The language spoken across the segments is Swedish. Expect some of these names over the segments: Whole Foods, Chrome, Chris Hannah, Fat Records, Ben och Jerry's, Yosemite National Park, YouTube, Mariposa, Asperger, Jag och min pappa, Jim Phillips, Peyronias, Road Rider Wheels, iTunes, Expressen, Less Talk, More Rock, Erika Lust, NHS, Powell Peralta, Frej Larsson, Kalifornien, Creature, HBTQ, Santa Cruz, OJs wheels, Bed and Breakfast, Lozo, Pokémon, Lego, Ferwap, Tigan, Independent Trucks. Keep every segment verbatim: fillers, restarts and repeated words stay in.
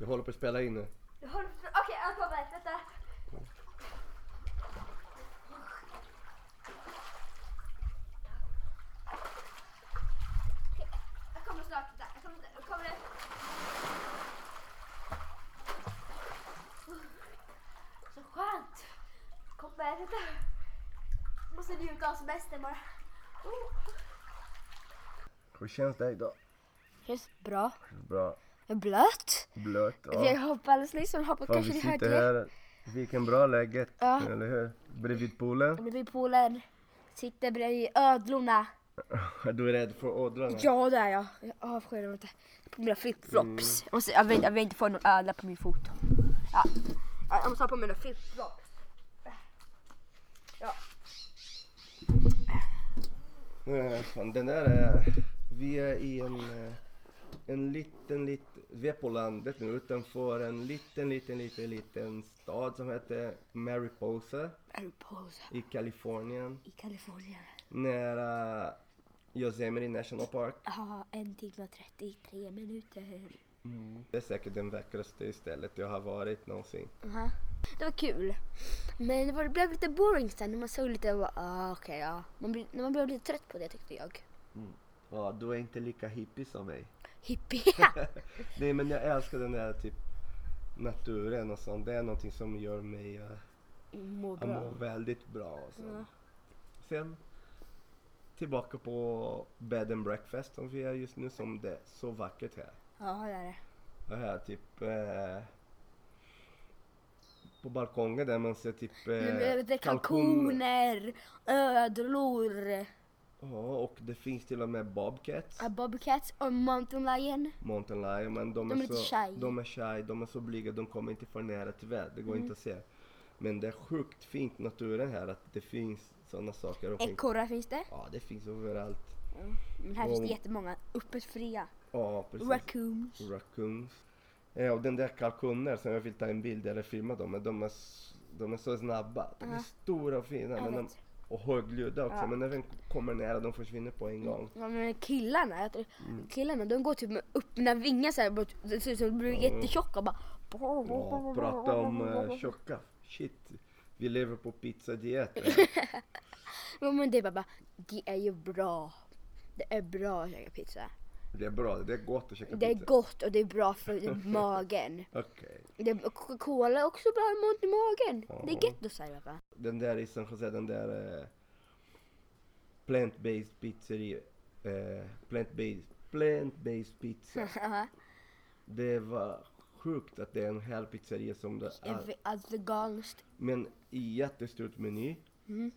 Vi håller på att spela in nu. Jag håller på att spela in. Okej, jag kommer. Vänta. Jag kommer snart. Jag kommer. Jag kommer. Så skönt. Kom med. Vänta. Jag måste njuta av semestern bara. Oh. Hur känns det idag? Känns bra. Bra. Blött. Blött, ja. Jag hoppades liksom, hoppades kanske ni hörde det. Vilken bra läget, ja. Eller hur? Bredvid poolen. Bredvid poolen. Sitter bredvid ödlorna. Du är rädd för ödlorna? Ja, det är jag. Jag avskyr dem inte. På mina flip-flops. Mm. Jag, vill, jag vill inte få någon ödla på min fot. Ja. Jag måste ha på mina flip-flops. Ja. Ja, fan, den där är... Vi är i en... En liten, liten, vi är på landet nu utanför en liten, liten, liten, liten stad som heter Mariposa. Mariposa. I Kalifornien. I Kalifornien. Nära Yosemite National Park. Ja, en timme och trettiotre minuter. Mm. Det är säkert den vackraste stället jag har varit någonsin. Uh-huh. Det var kul. Men det, var, det blev lite boring sen när man såg lite, och bara, ah, okej, okay, ja. Man blev, när man blev lite trött på det tyckte jag. Mm. Ja, du är inte lika hippie som mig. Hippie. Nej, men jag älskar den där typ naturen och sånt. Det är någonting som gör mig uh, må bra. Jag mår väldigt bra. Och ja. Sen tillbaka på Bed and Breakfast som vi är just nu, som det är så vackert här. Ja, det är det. Det här typ eh, på balkongen där man ser typ eh, kalkoner, ödlor. Ja, oh, och det finns till och med bobcats. Ja, bobcats och mountain lion. Mountain lion, men de, de är, är så shy. De är shy, de är så blyga, de kommer inte för nära tyvärr. Det går mm. inte att se. Men det är sjukt fint naturen här, att det finns sådana saker. Ekorrar finns det? Ja, det finns överallt. Mm. Men här och, finns det jättemånga, öppet fria. Ja, precis. Raccoons. Raccoons. Ja, och den där kalkoner som jag vill ta en bild eller filma dem, men de är, de är så snabba. De är uh-huh. stora och fina, jag men de... Och högljudda också, ja. Men när de kommer nära, de försvinner på en gång. Ja, men killarna, jag tror, mm. killarna, de går typ med öppna vingar så här, det ser ut som de blir jättetjocka. Bara... Ja, prata om uh, tjocka. Shit, vi lever på pizzadiet. Ja, men det är bara, det är ju bra. Det är bra att käka pizza. Det är bra, det är gott att käka pizza. Det är gott och det är bra för magen. Okej. Okay. Cola är också bra mot magen. Oh. Det är gött att säga, va? Den där i San Jose, den där eh, plant-based pizzeria, eh, plant-based, plant-based pizza. Det var sjukt att det är en hel pizzeria som det är. Allt veganskt. Men i jättestort meny. Mm.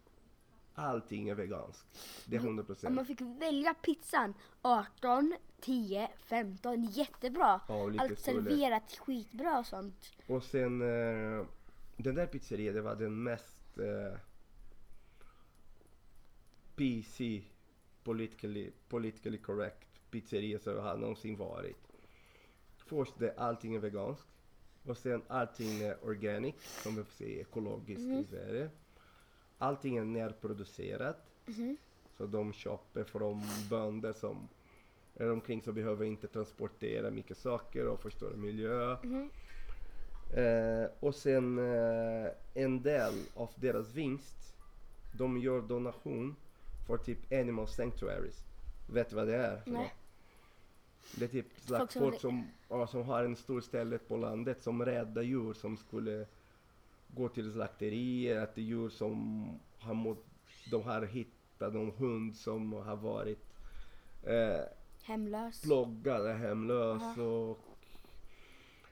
Allting är veganskt. Det är hundra procent. Om man fick välja pizzan arton, tio, femton, jättebra. Ja, allt serverat skitbra och sånt. Och sen eh, den där pizzerian, det var den mest eh, P C politically, politically correct pizzeria som har någonsin varit. Först det, allting är veganskt. Och sen allting är organic, som vi får se ekologiskt mm. i Sverige. Allting är närproducerat. Mm-hmm. Så de köper från bönder som är omkring, så behöver inte transportera mycket saker och förstöra miljö. Mm-hmm. Eh, och sen eh, en del av deras vinst, de gör donation för typ animal sanctuaries. Vet du vad det är? Nej. Det är typ folk som, som, ja, som har en stor ställe på landet som räddar djur som skulle gå till slakterier, att det är djur som har mått, de har hittat någon hund som har varit eh, hemlös, plågad, hemlös uh-huh. och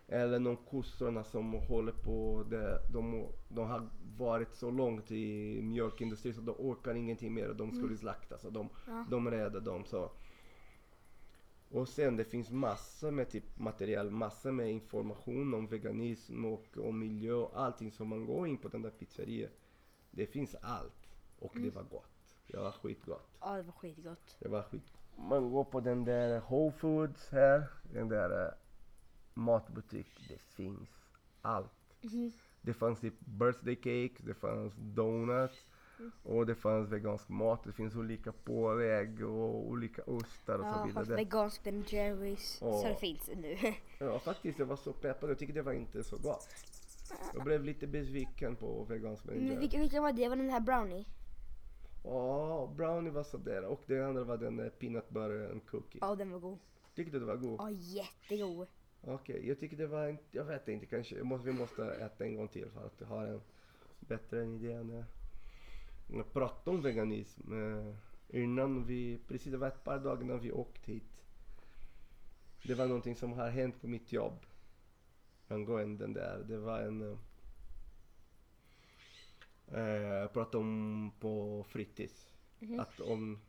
eller någon kossorna som håller på det, de, de har varit så långt i mjölkindustrin så de orkar ingenting mer och de skulle mm. slaktas och de, uh-huh. de räddar dem så. Och sen det finns massor med typ material, massor med information om veganism och om miljö och allting som man går in på den där pizzerian. Det finns allt och mm. det var gott. Det var skitgott. Ja, det var skitgott. Det var skitgott. Man går på den där Whole Foods här, den där uh, matbutik, det finns allt. Mm. Det fanns typ birthday cake, det fanns donuts, Och det fanns vegansk mat, det finns olika pålägg och olika ostar och ja, så vidare. Ja, vegansk Ben och Jerry's, så det finns nu. Ja, faktiskt, jag var så peppad, jag tyckte det var inte så gott. Jag blev lite besviken på vegansk Ben och Jerry's. Men vilka, vilka var det? Var den här brownie? Ja, brownie var sådär, och den andra var den peanut butter and cookie. Ja, den var god. Tyckte det var god? Ja, jättegod. Okej, okay, jag tyckte det var inte, jag vet inte, kanske måste, vi måste äta en gång till för att ha en bättre idé än jag. Jag pratade om veganism innan vi, precis det var ett par dagar innan vi åkte hit. Det var någonting som har hänt på mitt jobb angående den där. Det var en eh, pratade om på fritids. Mm-hmm. Att om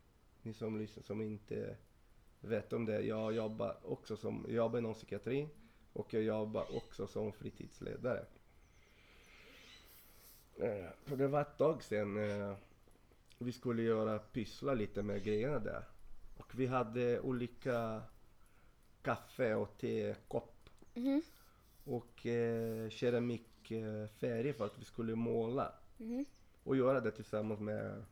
ni som lyssnar som inte vet om det, jag jobbar också som, jag jobbar inom psykiatri och jag jobbar också som fritidsledare. För det var ett tag sedan eh, vi skulle göra pyssla lite med grejerna där. Och vi hade olika kaffe och tekopp. Mm-hmm. Och eh, keramikfärg för att vi skulle måla. Mm-hmm. Och göra det tillsammans med,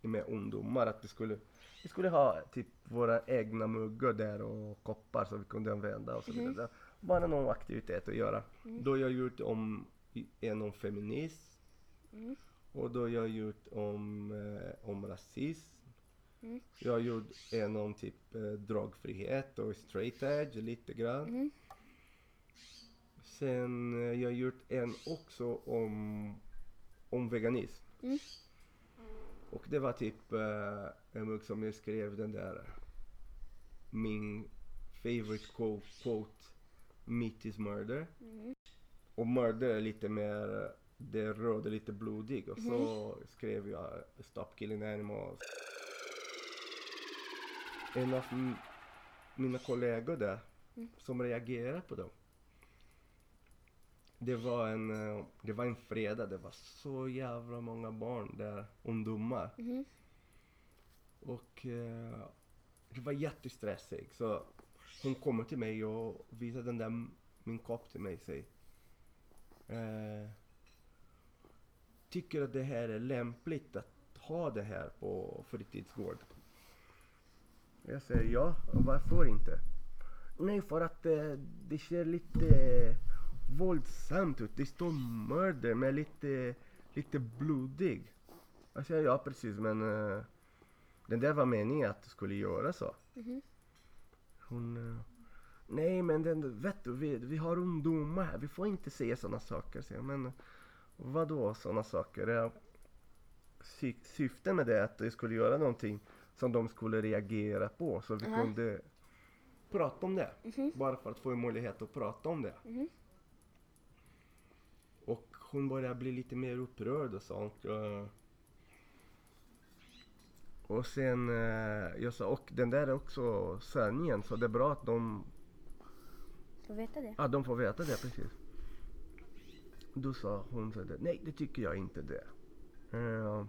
med ungdomar. Att vi skulle, vi skulle ha typ våra egna muggar där och koppar som vi kunde använda och så vidare. Mm-hmm. Bara någon aktivitet att göra. Mm-hmm. Då jag gjort om en om feminism. Mm. Och då jag gjort om eh, om rasism. Mm. Jag gjorde en om typ eh, drogfrihet och straight edge lite grann. Mm. Sen eh, jag gjort en också om om veganism. Mm. Och det var typ eh, en mugg som jag skrev den där min favorite quote, quote meat is murder. Mm. Och mördade lite mer, det röda lite blodig. Och så mm. skrev jag Stop Killing Animals. En av m- mina kollegor där mm. som reagerade på dem. Det var en, det var en fredag, det var så jävla många barn där, ungdomar. Mm. Och eh, det var jättestressigt. Så hon kommer till mig och visade den där, min kopp till mig och säger, Uh, tycker att det här är lämpligt att ha det här på fritidsgård. Jag säger ja, och varför inte? Nej, för att uh, det ser lite uh, våldsamt ut. Det står mörder men lite, lite blodig. Jag säger ja, precis, men uh, den där var meningen att du skulle göra så. Mm-hmm. Hon... Uh, Nej, men den, vet du, vi, vi har ungdomar här. Vi får inte se sådana saker. Så, men vad då sådana saker? Sy- syftet med det är att jag skulle göra någonting som de skulle reagera på. Så vi uh-huh. kunde prata om det. Mm-hmm. Bara för att få en möjlighet att prata om det. Mm-hmm. Och hon började bli lite mer upprörd och sånt. Uh, och sen, uh, jag sa, och den där är också sanningen. Så det är bra att de... veta det. Ja, de får veta det, precis. Då sa hon så där, nej, det tycker jag inte det. Uh,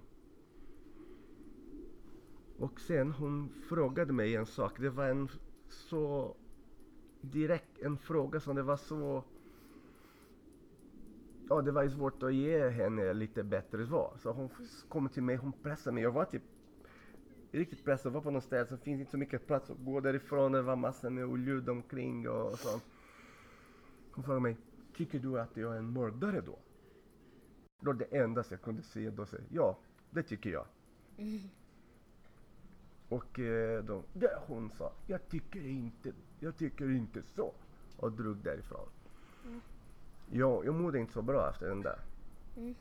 och sen hon frågade mig en sak. Det var en så direkt en fråga som det var så... Ja, det var svårt att ge henne lite bättre svar. Så hon kom till mig, hon pressade mig. Jag var typ riktigt pressad, var på något ställe så finns inte så mycket plats att gå därifrån. Det var massor med oljud omkring och, och sånt. Hon frågade mig, tycker du att jag är en mördare då? Då det enda jag kunde se då säger, ja, det tycker jag. Mm. Och eh, då, det hon sa, jag tycker inte, jag tycker inte så. Och drog därifrån. Mm. Jag, jag mådde inte så bra efter den där. Mm.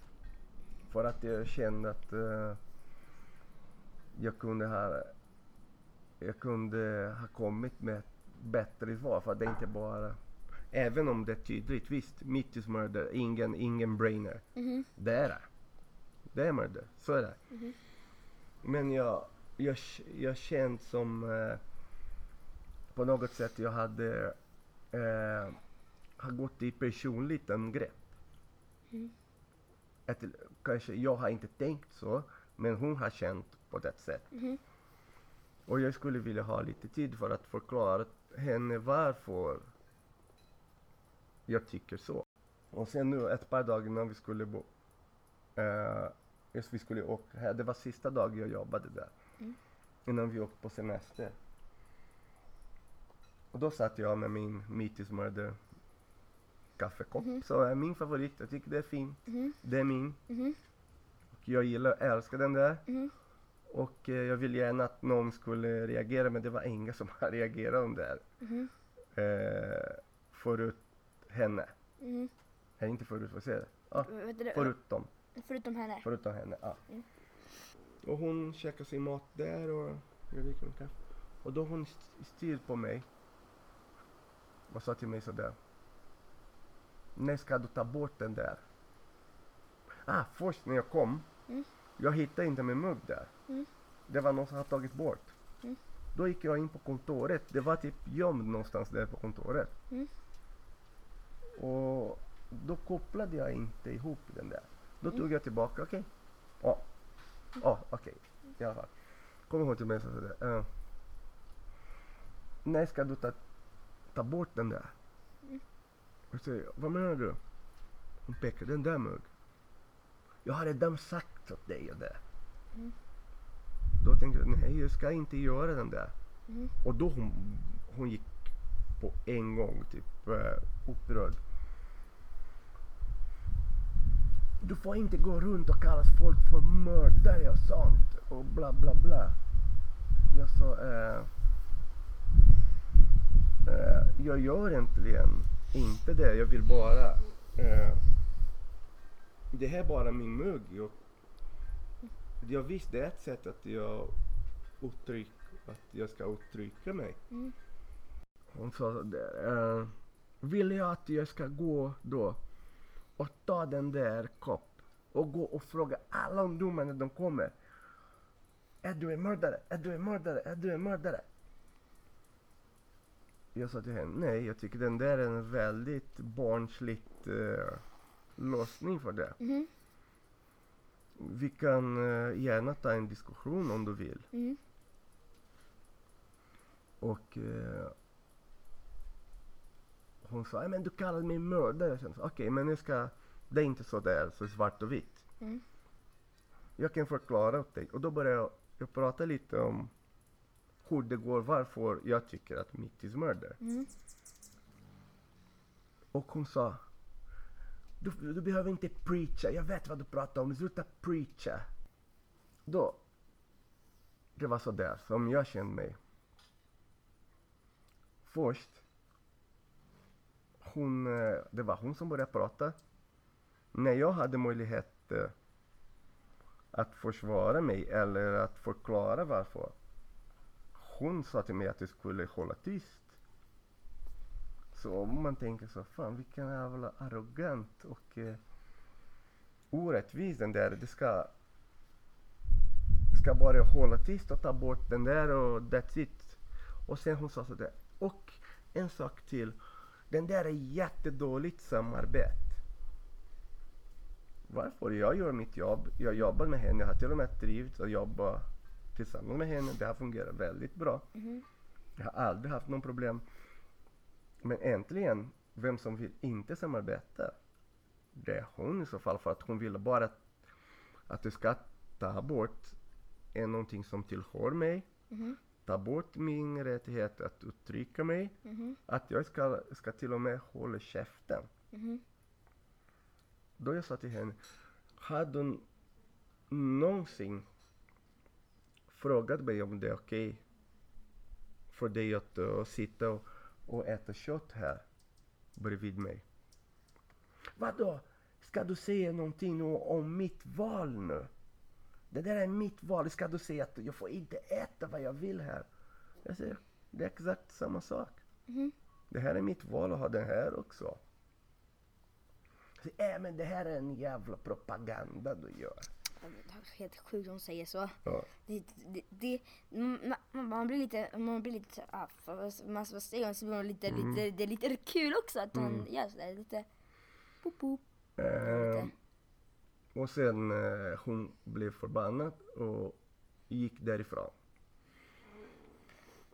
För att jag kände att eh, jag kunde ha, jag kunde ha kommit med bättre svar. För att det inte bara... Även om det är tydligt, visst, mycket murder, ingen, ingen brainer. Mm-hmm. Det är det. Det är murder, så är det. Mm-hmm. Men jag, jag, jag kände som eh, på något sätt jag hade eh, har gått i personligt angrepp. Mm. Ett, kanske jag har inte tänkt så, men hon har känt på det sätt. Mm-hmm. Och jag skulle vilja ha lite tid för att förklara henne varför jag tycker så. Och sen nu ett par dagar innan vi skulle bo, eh, Just vi skulle åka här. Det var sista dagen jag jobbade där. Mm. Innan vi åkte på semester. Och då satt jag med min mytismörder kaffekopp. Mm. Så är min favorit. Jag tycker det är fint. Mm. Det är min. Mm. Och jag gillar och älskar den där. Mm. Och eh, jag ville gärna att någon skulle reagera. Men det var ingen som reagerade om det. Mm. Eh, förut henne. Mm. Nej, inte förut. Vad säger jag? Ah, förutom. Förutom henne. Förutom henne, ja. Mm. Och hon käkade sin mat där och jag dricker en kaffe. Och då hon stirrade på mig och sa till mig sådär. När ska du ta bort den där? Ah, först när jag kom. Mm. Jag hittade inte min mugg där. Mm. Det var någon som hade tagit bort. Mm. Då gick jag in på kontoret. Det var typ gömd någonstans där på kontoret. Mm. Och då kopplade jag inte ihop den där. Då mm. tog jag tillbaka, okej. Okay. Ja, oh. oh, okej. Okay. I alla fall. Kommer hon till mig och sådär. Uh. När ska du ta, ta bort den där? Mm. Jag säger, vad menar du? Hon pekar, den där mugg. Jag har redan sagt åt dig och det. Mm. Då tänkte jag, nej jag ska inte göra den där. Mm. Och då hon, hon gick på en gång typ uh, upprörd. Du får inte gå runt och kallas folk för mördare och sånt och bla bla bla. Jag sa, eh, eh, jag gör egentligen inte det. Jag vill bara, eh, det här är bara min mugg. Jag, jag visste ett sätt att jag uttryck, att jag ska uttrycka mig. Mm. Hon sa, eh, vill jag att jag ska gå då? Och ta den där kopp och gå och fråga alla ungdomar när de kommer. Är du en mördare? Är du en mördare? Är du en mördare? Jag sa till henne, nej jag tycker den där är en väldigt barnsligt uh, lösning för det. Mm. Vi kan uh, gärna ta en diskussion om du vill. Mm. Och uh, hon sa, men du kallade mig mördare. Okej, okay, men nu ska, det är inte så där, så svart och vitt. Mm. Jag kan förklara åt dig. Och då började jag, jag prata lite om hur det går, varför jag tycker att mitt är mördare. Mm. Och hon sa, du, du behöver inte preacha, jag vet vad du pratar om, sluta preacha. Då, det var så där som jag kände mig. Först, hon, det var hon som började prata. När jag hade möjlighet att försvara mig eller att förklara varför. Hon sa till mig att jag skulle hålla tyst. Så man tänker så, fan vilken jävla arrogant och eh, orättvis den där. Det ska, ska bara hålla tyst och ta bort den där och that's it. Och sen hon sa sådär, och en sak till. Den där är jättedåligt samarbete. Varför? Jag gör mitt jobb. Jag jobbar med henne. Jag har till och med trivts att jobba tillsammans med henne. Det har fungerat väldigt bra. Mm. Jag har aldrig haft någon problem. Men äntligen, vem som vill inte samarbeta? Det är hon i så fall. För att hon ville bara att, att du ska ta bort någonting som tillhör mig. Mm. Ta bort min rättighet att uttrycka mig. Mm-hmm. Att jag ska, ska till och med hålla käften. Mm-hmm. Då jag sa till henne. Har du någonsin frågat mig om det är okej okay för dig att uh, sitta och, och äta kött här bredvid mig? Vadå? Ska du säga någonting om mitt val nu? Det där är mitt val. Ska du säga att jag får inte äta vad jag vill här? Jag säger, det är exakt samma sak. Mm. Det här är mitt val att ha den här också. Jag säger, äh, men det här är en jävla propaganda du gör. Ja, det är helt sjukt hon säger så. Ja. Det, det, det, man, man blir lite, man blir lite, ah, man säger så blir lite, mm. lite, det är lite kul också att hon mm. gör sådär lite, pop, pop. Äh. Lite. Och sen eh, hon blev förbannad och gick därifrån.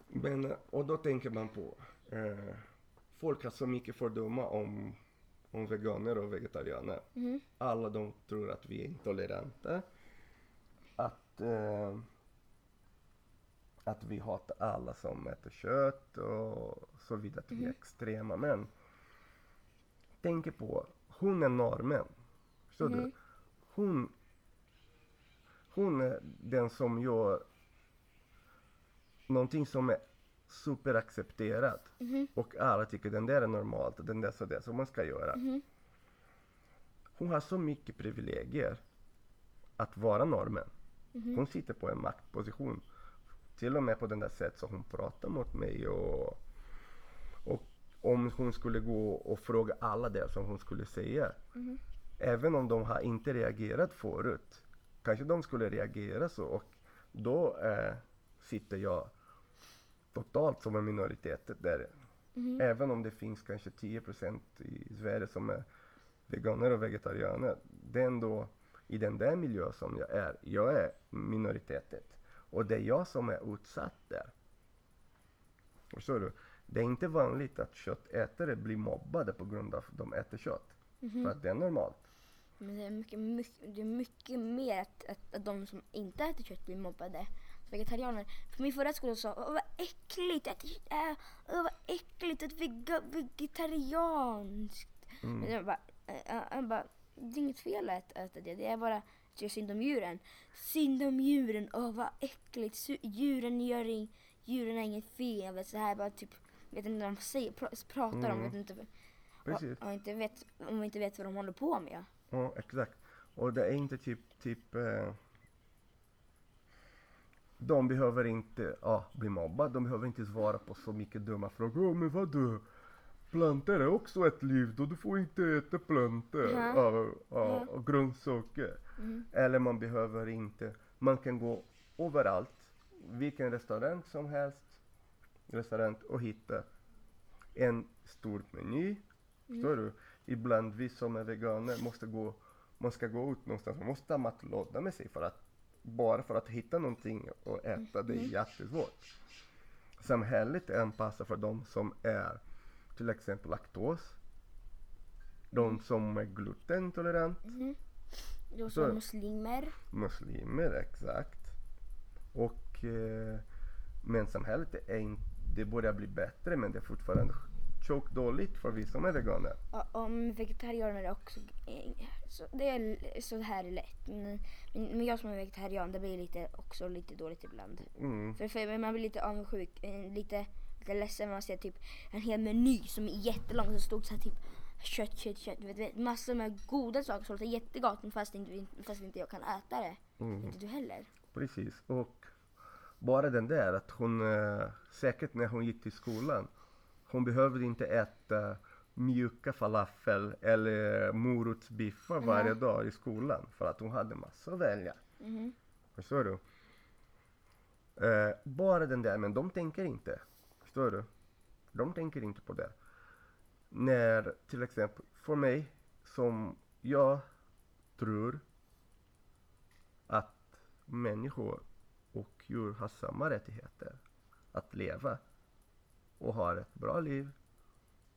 Men, och då tänker man på, eh, folk har så mycket fördomar om, om veganer och vegetarianer. Mm. Alla de tror att vi är intoleranta. att, eh, att vi hatar alla som äter kött och så vidare, att mm. vi är extrema. Men tänk på, hon är normen. Förstår mm. du? Hon, hon är den som gör någonting som är superaccepterat. Mm. Och alla tycker den där är normalt, den där så det som man ska göra. Mm. Hon har så mycket privilegier att vara normen. Mm. Hon sitter på en maktposition. Till och med på den där sätt som hon pratar mot mig. Och, och om hon skulle gå och fråga alla det som hon skulle säga. Mm. Även om de har inte reagerat förut. Kanske de skulle reagera så. Och då eh, sitter jag totalt som en minoritet där. Mm. Även om det finns kanske tio procent i Sverige som är veganer och vegetarianer. Det är ändå i den där miljön som jag är. Jag är minoritetet. Och det är jag som är utsatt där. Förstår du? Det är inte vanligt att köttätare blir mobbade på grund av att de äter kött. Mm-hmm. För att det är normalt. Men det är mycket, mycket, det är mycket mer att, att, att de som inte äter kött blir mobbade. Vegetarianer. För min förra skola sa, åh vad äckligt, äter, äh, åh vad äckligt, ett vega, vegetarianskt. Mm. Men jag bara, äh, bara, det är inget fel att äta det, det är bara... Jag synd om djuren. Synd om djuren. Åh, vad äckligt. Djuren gör in, djuren är inget fel. Så här bara typ, vet inte vad de säger, pratar mm. om. Vet inte, och, och inte vet, om vi inte vet vad de håller på med. Ja, exakt. Och det är inte typ, typ eh, de behöver inte ah, bli mobbade. De behöver inte svara på så mycket dumma frågor. Åh, men vad du? Plantor är också ett liv då, du får inte äta plantor ja. av, av, ja. och grönsaker. Mm. Eller man behöver inte, man kan gå överallt, vilken restaurang som helst, restaurang och hitta en stor meny. Mm. Förstår du? Ibland vi som är veganer måste gå, man ska gå ut någonstans, man måste ha matlåda med sig för att, bara för att hitta någonting och äta, mm. det är jättesvårt. Samhället är anpassat för de som är till exempel laktos. De som är glutentolerant. Mm. De som är muslimer. Muslimer, exakt. Och eh, men samhället är in, det börjar bli bättre, men det är fortfarande tjockt dåligt för vi som är veganer. Ja, om vegetarianer är också så det är så här lätt. Men, men jag som är vegetarian, det blir lite också lite dåligt ibland. Mm. För, för man blir lite avundsjuk, lite lite ledsen när man ser typ en hel meny som är jättelång som stod så här typ kött, kött, kött, vet du, massor med goda saker som låter jättegott men fast inte, fast inte jag kan äta det, mm. inte du heller. Precis, och bara den där att hon, säkert när hon gick till skolan, hon behövde inte äta mjuka falafel eller morotsbiffar mm. varje dag i skolan för att hon hade massor att välja. Mm. Förstår du? Eh, bara den där, men de tänker inte. Förstår du? De tänker inte på det. När till exempel för mig som jag tror att människor och djur har samma rättigheter att leva och ha ett bra liv.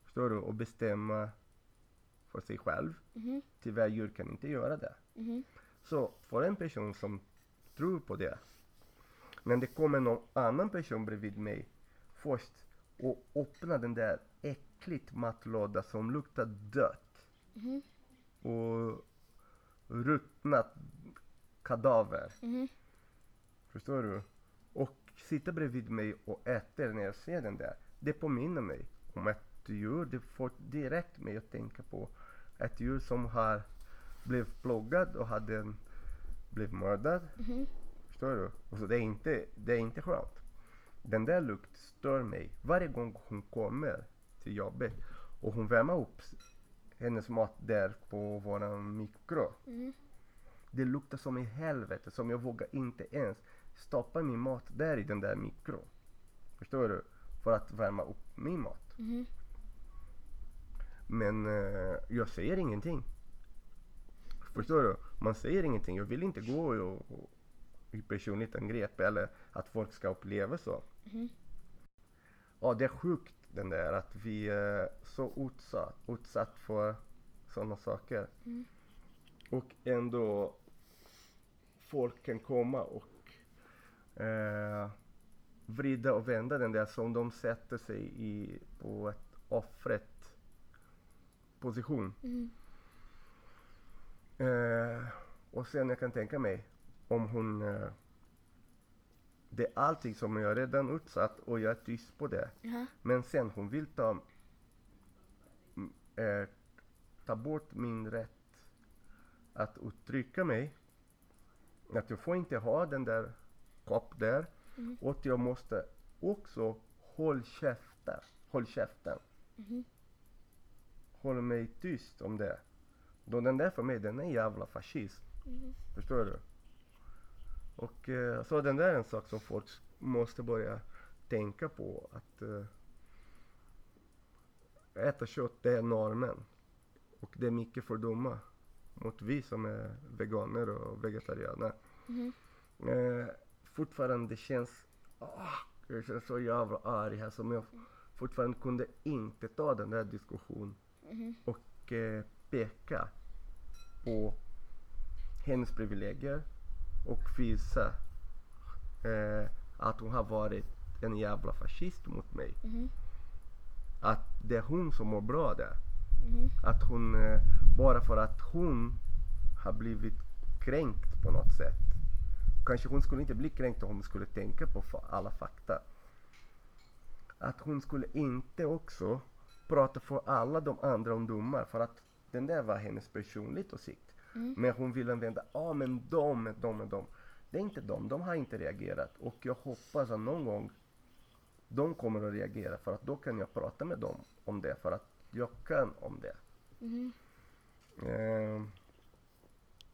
Förstår du? Och bestämma för sig själv. Mm-hmm. Tyvärr djur kan inte göra det. Mm-hmm. Så för en person som tror på det, när det kommer någon annan person bredvid mig först och öppna den där äckligt matlåda som luktar dött mm. och ruttnat kadaver. Mm. Förstår du? Och sitta bredvid mig och äter när jag ser den där. Det påminner mig om ett djur. Det får direkt mig att tänka på ett djur som har blivit plågat och hade blivit mördad. Mm. Förstår du? Och så det är inte, det är inte skönt. Den där lukt stör mig. Varje gång hon kommer till jobbet och hon värmer upp hennes mat där på våran mikro. Mm. Det luktar som i helvete, som jag vågar inte ens stoppa min mat där i den där mikro. Förstår du? För att värma upp min mat. Mm. Men uh, jag säger ingenting. Förstår du? Man säger ingenting. Jag vill inte gå och, och personligt angrepp eller att folk ska uppleva så. Mm. Ja, det är sjukt den där att vi är så utsatt, utsatt för sådana saker. Mm. Och ändå folk kan komma och eh, vrida och vända den där, som de sätter sig i på ett offret position. Mm. Eh, och sen jag kan tänka mig om hon eh, det är allting som jag redan utsatt och jag är tyst på det. Uh-huh. Men sen hon vill ta eh, ta bort min rätt att uttrycka mig, att jag får inte ha den där kopp där. Mm. Och jag måste också håll käften, håll käften. Mm. Håll mig tyst om det. Då den där för mig, den är jävla fascism. Mm. Förstår du? Och eh, så den där är en sak som folk måste börja tänka på, att eh, äta kött, det är normen. Och det är mycket fördomar mot vi som är veganer och vegetarianer. Mm. Eh, fortfarande det känns, åh, jag känns så jävla arg här, som jag fortfarande kunde inte ta den där diskussionen. Mm. Och eh, peka på hennes privilegier och visa eh, att hon har varit en jävla fascist mot mig. Mm. Att det är hon som mår bra där. Mm. Att hon, eh, bara för att hon har blivit kränkt på något sätt. Kanske hon skulle inte bli kränkt om hon skulle tänka på fa- alla fakta. Att hon skulle inte också prata för alla de andra ungdomar, för att den där var hennes personligt åsikt. Mm. Men hon vill använda, ja ah, men de, de, de. Det är inte de, de har inte reagerat. Och jag hoppas att någon gång de kommer att reagera, för att då kan jag prata med dem om det, för att jag kan om det. Mm. Eh,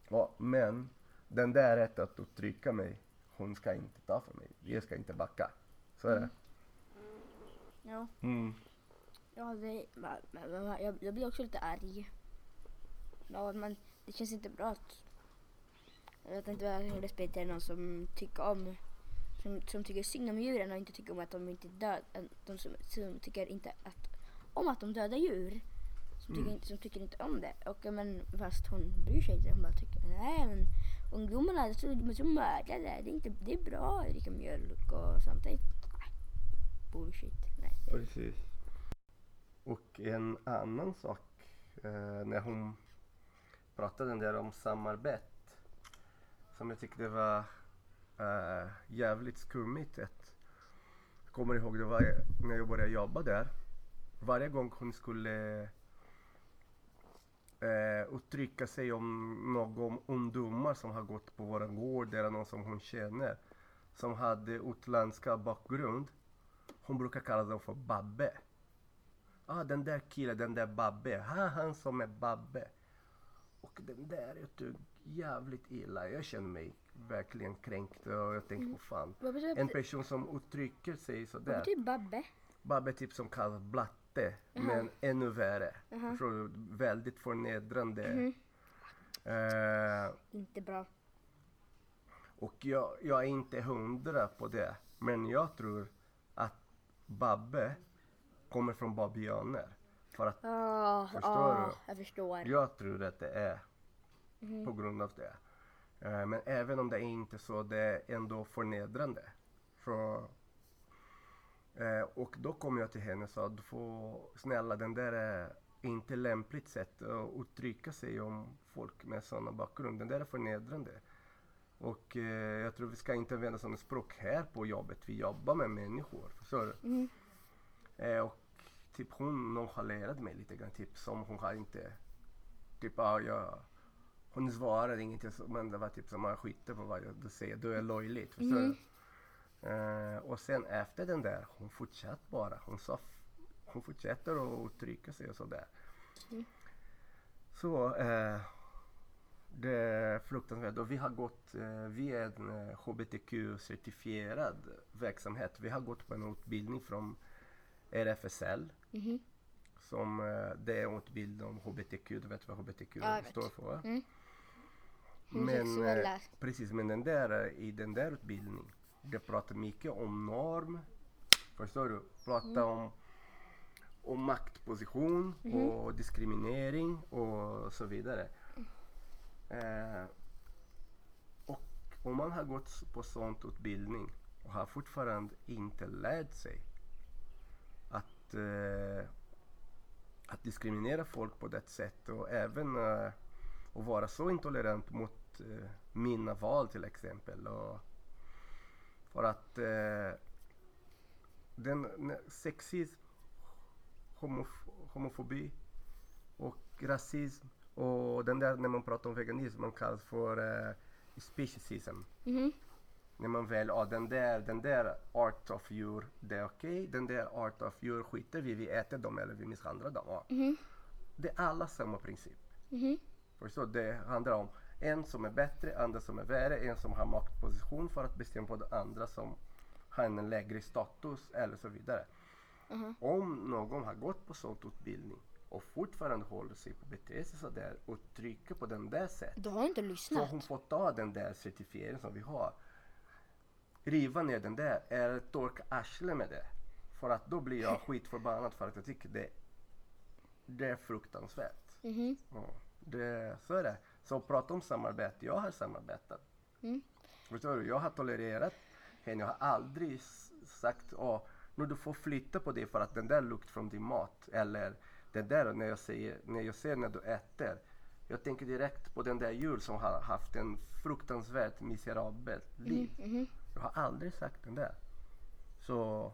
ja, men den där rätten att uttrycka mig, hon ska inte ta för mig. Jag ska inte backa. Så är det. Mm. Ja. Mm. Ja, det, jag, jag blir också lite arg. Ja, men det känns inte bra. Jag vet inte vad jag respekterar någon som tycker om, som, som tycker synd om djuren och inte tycker om att de inte död, de som, som tycker inte att om att de dödar djur, som, mm. tycker, inte, som tycker inte om det. Och men fast hon bryr sig inte, hon bara tycker nej, men ungdomarna är så, så mördade, det är inte, det är bra, det är lika mjölk och sånt. Nej, bullshit. Nej. Precis. Och en annan sak, eh, när hon pratade den där om samarbete, som jag tyckte var eh, jävligt skummigt. Jag kommer ihåg det var när jag började jobba där. Varje gång hon skulle eh, uttrycka sig om någon ungdomar som har gått på våran gård eller någon som hon känner som hade utländska bakgrund, hon brukar kalla dem för babbe. Ah, den där killen, den där babbe, ha, han som är babbe. Och den där, jag tycker jävligt illa. Jag känner mig verkligen kränkt och jag tänker på fan. En person som uttrycker sig sådär. Vad betyder babbe? Babbe typ som kallas blatte, uh-huh. men ännu värre. Uh-huh. För väldigt förnedrande. Uh-huh. Uh, inte bra. Och jag, jag är inte hundra på det. Men jag tror att babbe kommer från babianer. För att, oh, förstår oh, du? Jag förstår. Jag tror att det är mm. på grund av det. Uh, men även om det är inte så, det är ändå förnedrande. För Eh, och då kom jag till henne och sa, du får, snälla, den där är inte lämpligt sätt att uttrycka sig om folk med sådana bakgrund. Den där är förnedrande. Och eh, jag tror vi ska inte använda sådana språk här på jobbet. Vi jobbar med människor. Så, mm. eh, och typ hon nonchalerade mig lite grann. Typ som hon har inte, typ ah, jag, hon svarade ingenting. Men det var typ som man skiter på vad jag säger. Du är lojligt. Uh, och sen efter den där, hon fortsatte bara, hon, sa f- hon fortsätter att trycka sig och sådär. Mm. Så uh, det är fruktansvärt. Och vi har gått, uh, vi är en uh, H B T Q-certifierad verksamhet. Vi har gått på en utbildning från R F S L. Mm-hmm. Som, uh, det är en utbildning om H B T Q, du vet vad H B T Q ja, står för va? Mm. Men, uh, precis, men den där, i den där utbildningen det pratar mycket om norm, förstår du? Pratar mm. om, om maktposition mm. och diskriminering och så vidare. Mm. Eh, och om man har gått på sånt utbildning och har fortfarande inte lärt sig att, eh, att diskriminera folk på det sättet och även eh, att vara så intolerant mot eh, mina val till exempel. Och för att eh, den sexism, homof- homofobi och rasism och den där när man pratar om veganism man kallas för eh, speciesism. Mm-hmm. När man väl, ah, den där, den där art of djur, det är okej. Okay. Den där art of djur skiter vi, vi äter dem eller vi misshandlar dem. Ah. Mm-hmm. Det är alla samma princip. Mm-hmm. Förstår, det handlar om en som är bättre, andra som är värre, en som har maktposition för att bestämma på det andra som har en lägre status eller så vidare. Mm-hmm. Om någon har gått på sånt utbildning och fortfarande håller sig på B T S och sådär och trycker på den där sättet. Du har inte lyssnat. Så hon får ta den där certifieringen som vi har. Riva ner den där eller torka arslet med det. För att då blir jag skitförbannad för att jag tycker det, det är fruktansvärt. Mm-hmm. Ja, det, så är det. Så prata om samarbete. Jag har samarbetat. Mm. Förstår du? Jag har tolererat henne. Jag har aldrig s- sagt åh, nu du får flytta på det för att den där lukt från din mat eller det där när jag, säger, när jag ser när du äter. Jag tänker direkt på den där djur som har haft en fruktansvärt miserabelt liv. Mm-hmm. Jag har aldrig sagt den där. Så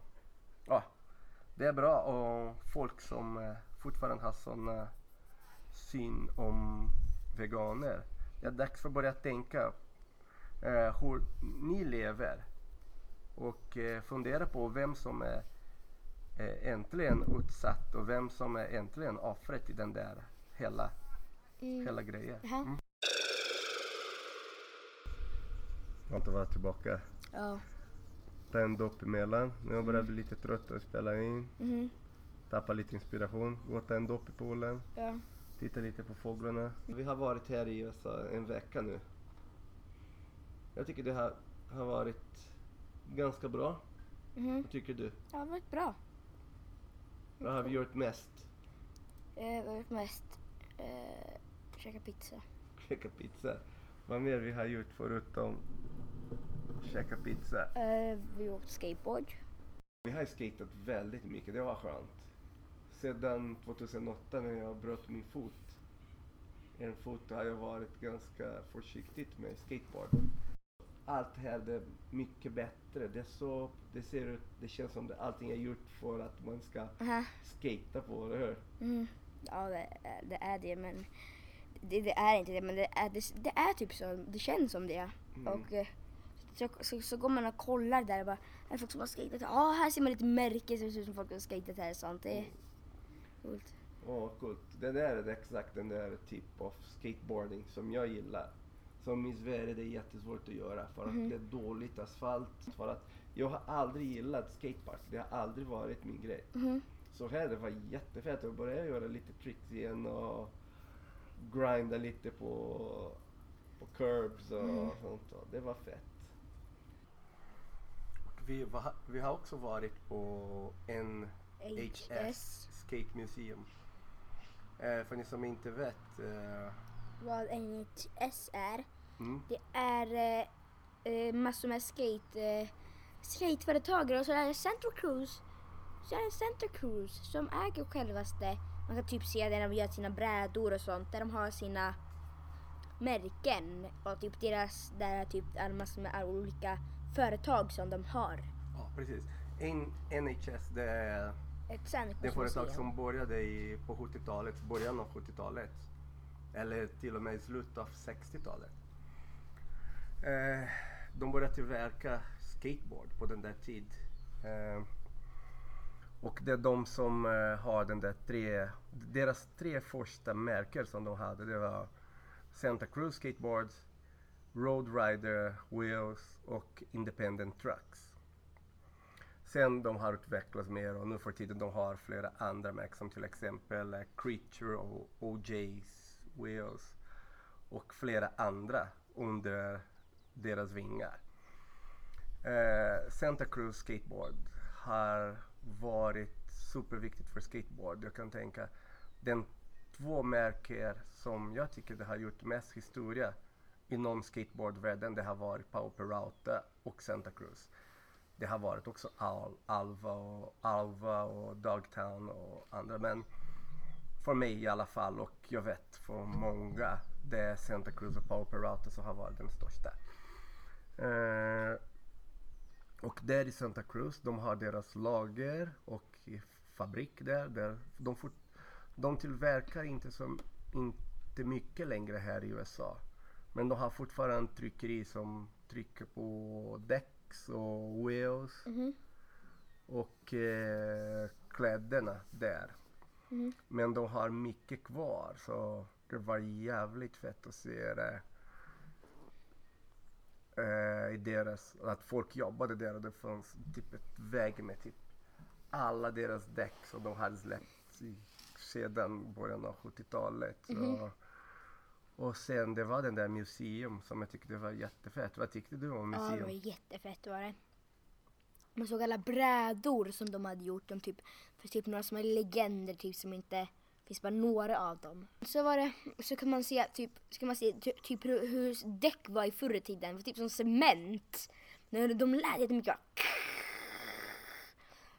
ja, det är bra och folk som eh, fortfarande har sån syn om veganer. Det är dags för att börja tänka eh, hur ni lever och eh, fundera på vem som är eh, äntligen utsatt och vem som är äntligen offret i den där hela, mm. hela grejen. Mm. Jag har inte varit tillbaka. Ja. Ta en dopp emellan. Nu har jag börjat bli lite trött och spela in. Mm. Tappa lite inspiration. Gå ta en dopp i poolen. Ja. Titta lite på fåglarna. Vi har varit här i U S A en vecka nu. Jag tycker det här har varit ganska bra. Mm. Vad tycker du? Det har varit bra. Vad har vi gjort mest? Eh, vi har gjort mest. Eh, käka pizza. Käka pizza. Vad mer vi har gjort förutom käka pizza? Eh, vi åkte skateboard. Vi har skatat väldigt mycket, det var skönt. Sedan tjugohundraåtta när jag bröt min fot. En fot har jag varit ganska försiktigt med skateboarden. Allt här är mycket bättre. Det, så, det, ser ut, det känns som att allting är gjort för att man ska uh-huh. skata på det här. Mm. Ja, det, det är det, men det, det är inte det, men det är, det, det är typ så. Det känns som det. Mm. Och så, så, så går man och kollar där och bara, här är folk som har skatat. Ja, ah, här ser man lite märke som ser ut som folk har skatat här och sånt. Det är coolt. Ja, oh, coolt. Det där är exakt den där typ av skateboarding som jag gillar. Som i Sverige det är jättesvårt att göra för att mm. det är dåligt asfalt. För att jag har aldrig gillat skatepark. Det har aldrig varit min grej. Mm. Så här det var jättefett. Jag började göra lite tricks igen och grinda lite på, på curbs och mm. sånt. Och det var fett. Vi, va, vi har också varit på N H S Skate Museum. Eh, för ni som inte vet eh, vad N H S är. Mm. Det är eh, massor med skate, eh, skateföretagare och så är det Central Cruise. Så är det Santa Cruz som äger självaste. Man kan typ se där de gör sina brädor och sånt. Där de har sina märken. Och typ deras, där typ är massor med olika företag som de har. Ja, precis. En, N H S, det är ett det företag som började i, på sjuttiotalet, början av sjuttiotalet. Eller till och med i slutet av sextiotalet. Eh, de började tillverka skateboard på den där tid. Eh, Och det är de som uh, har den där tre, deras tre första märken som de hade, det var Santa Cruz Skateboards, Road Rider Wheels och Independent Trucks. Sen de har utvecklats mer och nu för tiden de har flera andra märken som till exempel uh, Creature och O Js wheels och flera andra under deras vingar. Uh, Santa Cruz Skateboard har varit superviktigt för skateboard. Jag kan tänka den två märker som jag tycker det har gjort mest historia inom skateboardvärlden, det har varit Powell Peralta och Santa Cruz. Det har varit också Al- Alva, och Alva och Dogtown och andra, men för mig i alla fall, och jag vet för många, det är Santa Cruz och Powell Peralta som har varit den största. Uh, och där i Santa Cruz, de har deras lager och fabrik där, där de, fort, de tillverkar inte, som, inte mycket längre här i U S A, men de har fortfarande en tryckeri som trycker på däcks och wheels mm. och eh, kläderna där. Mm. Men de har mycket kvar, så det var jävligt fett att se det. Eh, i deras, att folk jobbade där och det fanns typ ett väg med typ alla deras däck som de hade släppt i, sedan början av sjuttiotalet. Så. Mm. Och sen det var den där museum som jag tyckte var jättefett. Vad tyckte du om museum? Ja, det var jättefett var det. Man såg alla brädor som de hade gjort. De typ, för typ några som är legender typ, som inte finns, bara några av dem. Så var det, så kan man se typ, ska man se ty, typ hur, hur däck var i förr i tiden. Det var typ som cement. De lät jättemycket.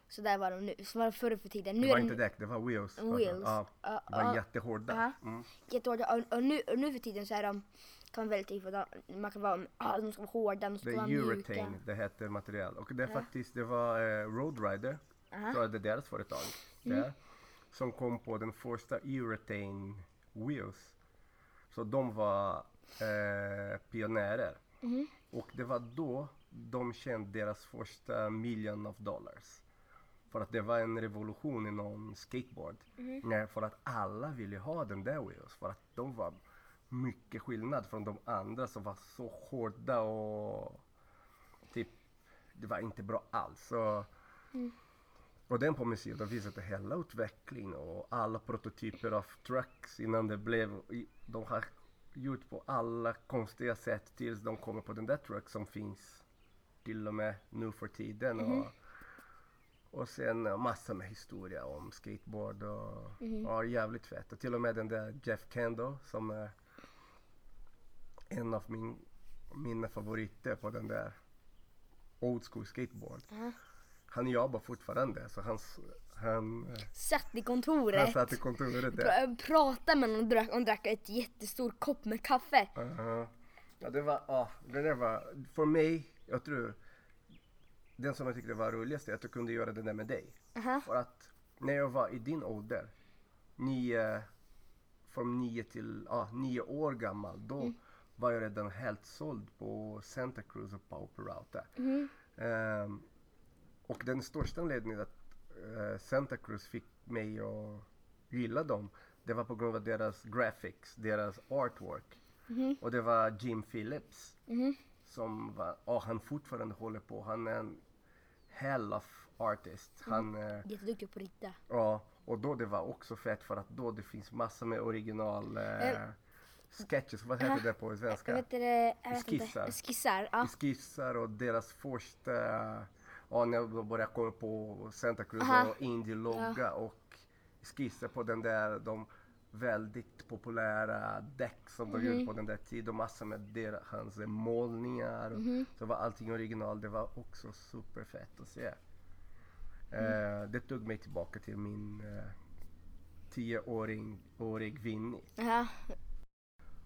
Så där var de nu. Så var de förr för tiden. Nu det var inte däck, det var wheels. wheels. Ja, det var uh, uh, jättehårda. Uh, mm. Jättehårda. Och, och, nu, och nu för tiden så är de, kan man väldigt typ, man kan vara, ah, de ska vara hårda, de ska vara mjuka. Urethane, det heter material. Och det är uh. faktiskt, det var uh, Road Rider, uh-huh. så är det deras företag. Mm. Där, som kom på den första urethane wheels. Så de var uh, pionjärer. Mm. Och det var då de kände deras första million of dollars. För att det var en revolution inom skateboard. Mm. För att alla ville ha den där wheels. För att de var mycket skillnad från de andra som var så hårda och typ, det var inte bra alls. Så, mm. Och den på museet har visat hela utvecklingen och alla prototyper av trucks innan det blev, de har gjort på alla konstiga sätt tills de kommer på den där truck som finns till och med nu för tiden. Mm. Och, Och sen massa med historia om skateboard och, mm. och jävligt fett. Och till och med den där Jeff Kendall som är en av min, mina favoriter på den där old school skateboard. Uh-huh. Han jobbar fortfarande, så han, han satt i kontoret. Han satt i kontoret där. Pr- pratade med honom och, och drack ett jättestor kopp med kaffe. Uh-huh. Ja, det var, ja, det där var, för mig, jag tror den som jag tyckte var roligast är att jag kunde göra det där med dig. Uh-huh. För att när jag var i din ålder, nio, från nio till ah, nio år gammal, då mm. var jag redan helt såld på Santa Cruz och Powell Peralta. Mm. Um, och den största anledningen att uh, Santa Cruz fick mig att gilla dem, det var på grund av deras graphics, deras artwork. Mm. Och det var Jim Phillips. Mm. Som var, oh, han fortfarande håller på. Han är en hell of artist. Han mm. är jätteduktig på att rita. Ja, och då det var också fett för att då det finns massor med original eh, mm. sketches. Vad heter uh-huh. det på svenska? Jag vet det, jag vet skissar. Skissar, ja. Skissar och deras första, ja, när jag började komma på Santa Cruz uh-huh. och indie-logga ja. Och skissar på den där, de väldigt populära däck som de mm-hmm. gjorde på den där tiden och massor med deras, hans målningar och mm-hmm. så var allting original, det var också superfett att se. Mm. Uh, det tog mig tillbaka till min uh, tioårig Vinny. Ja,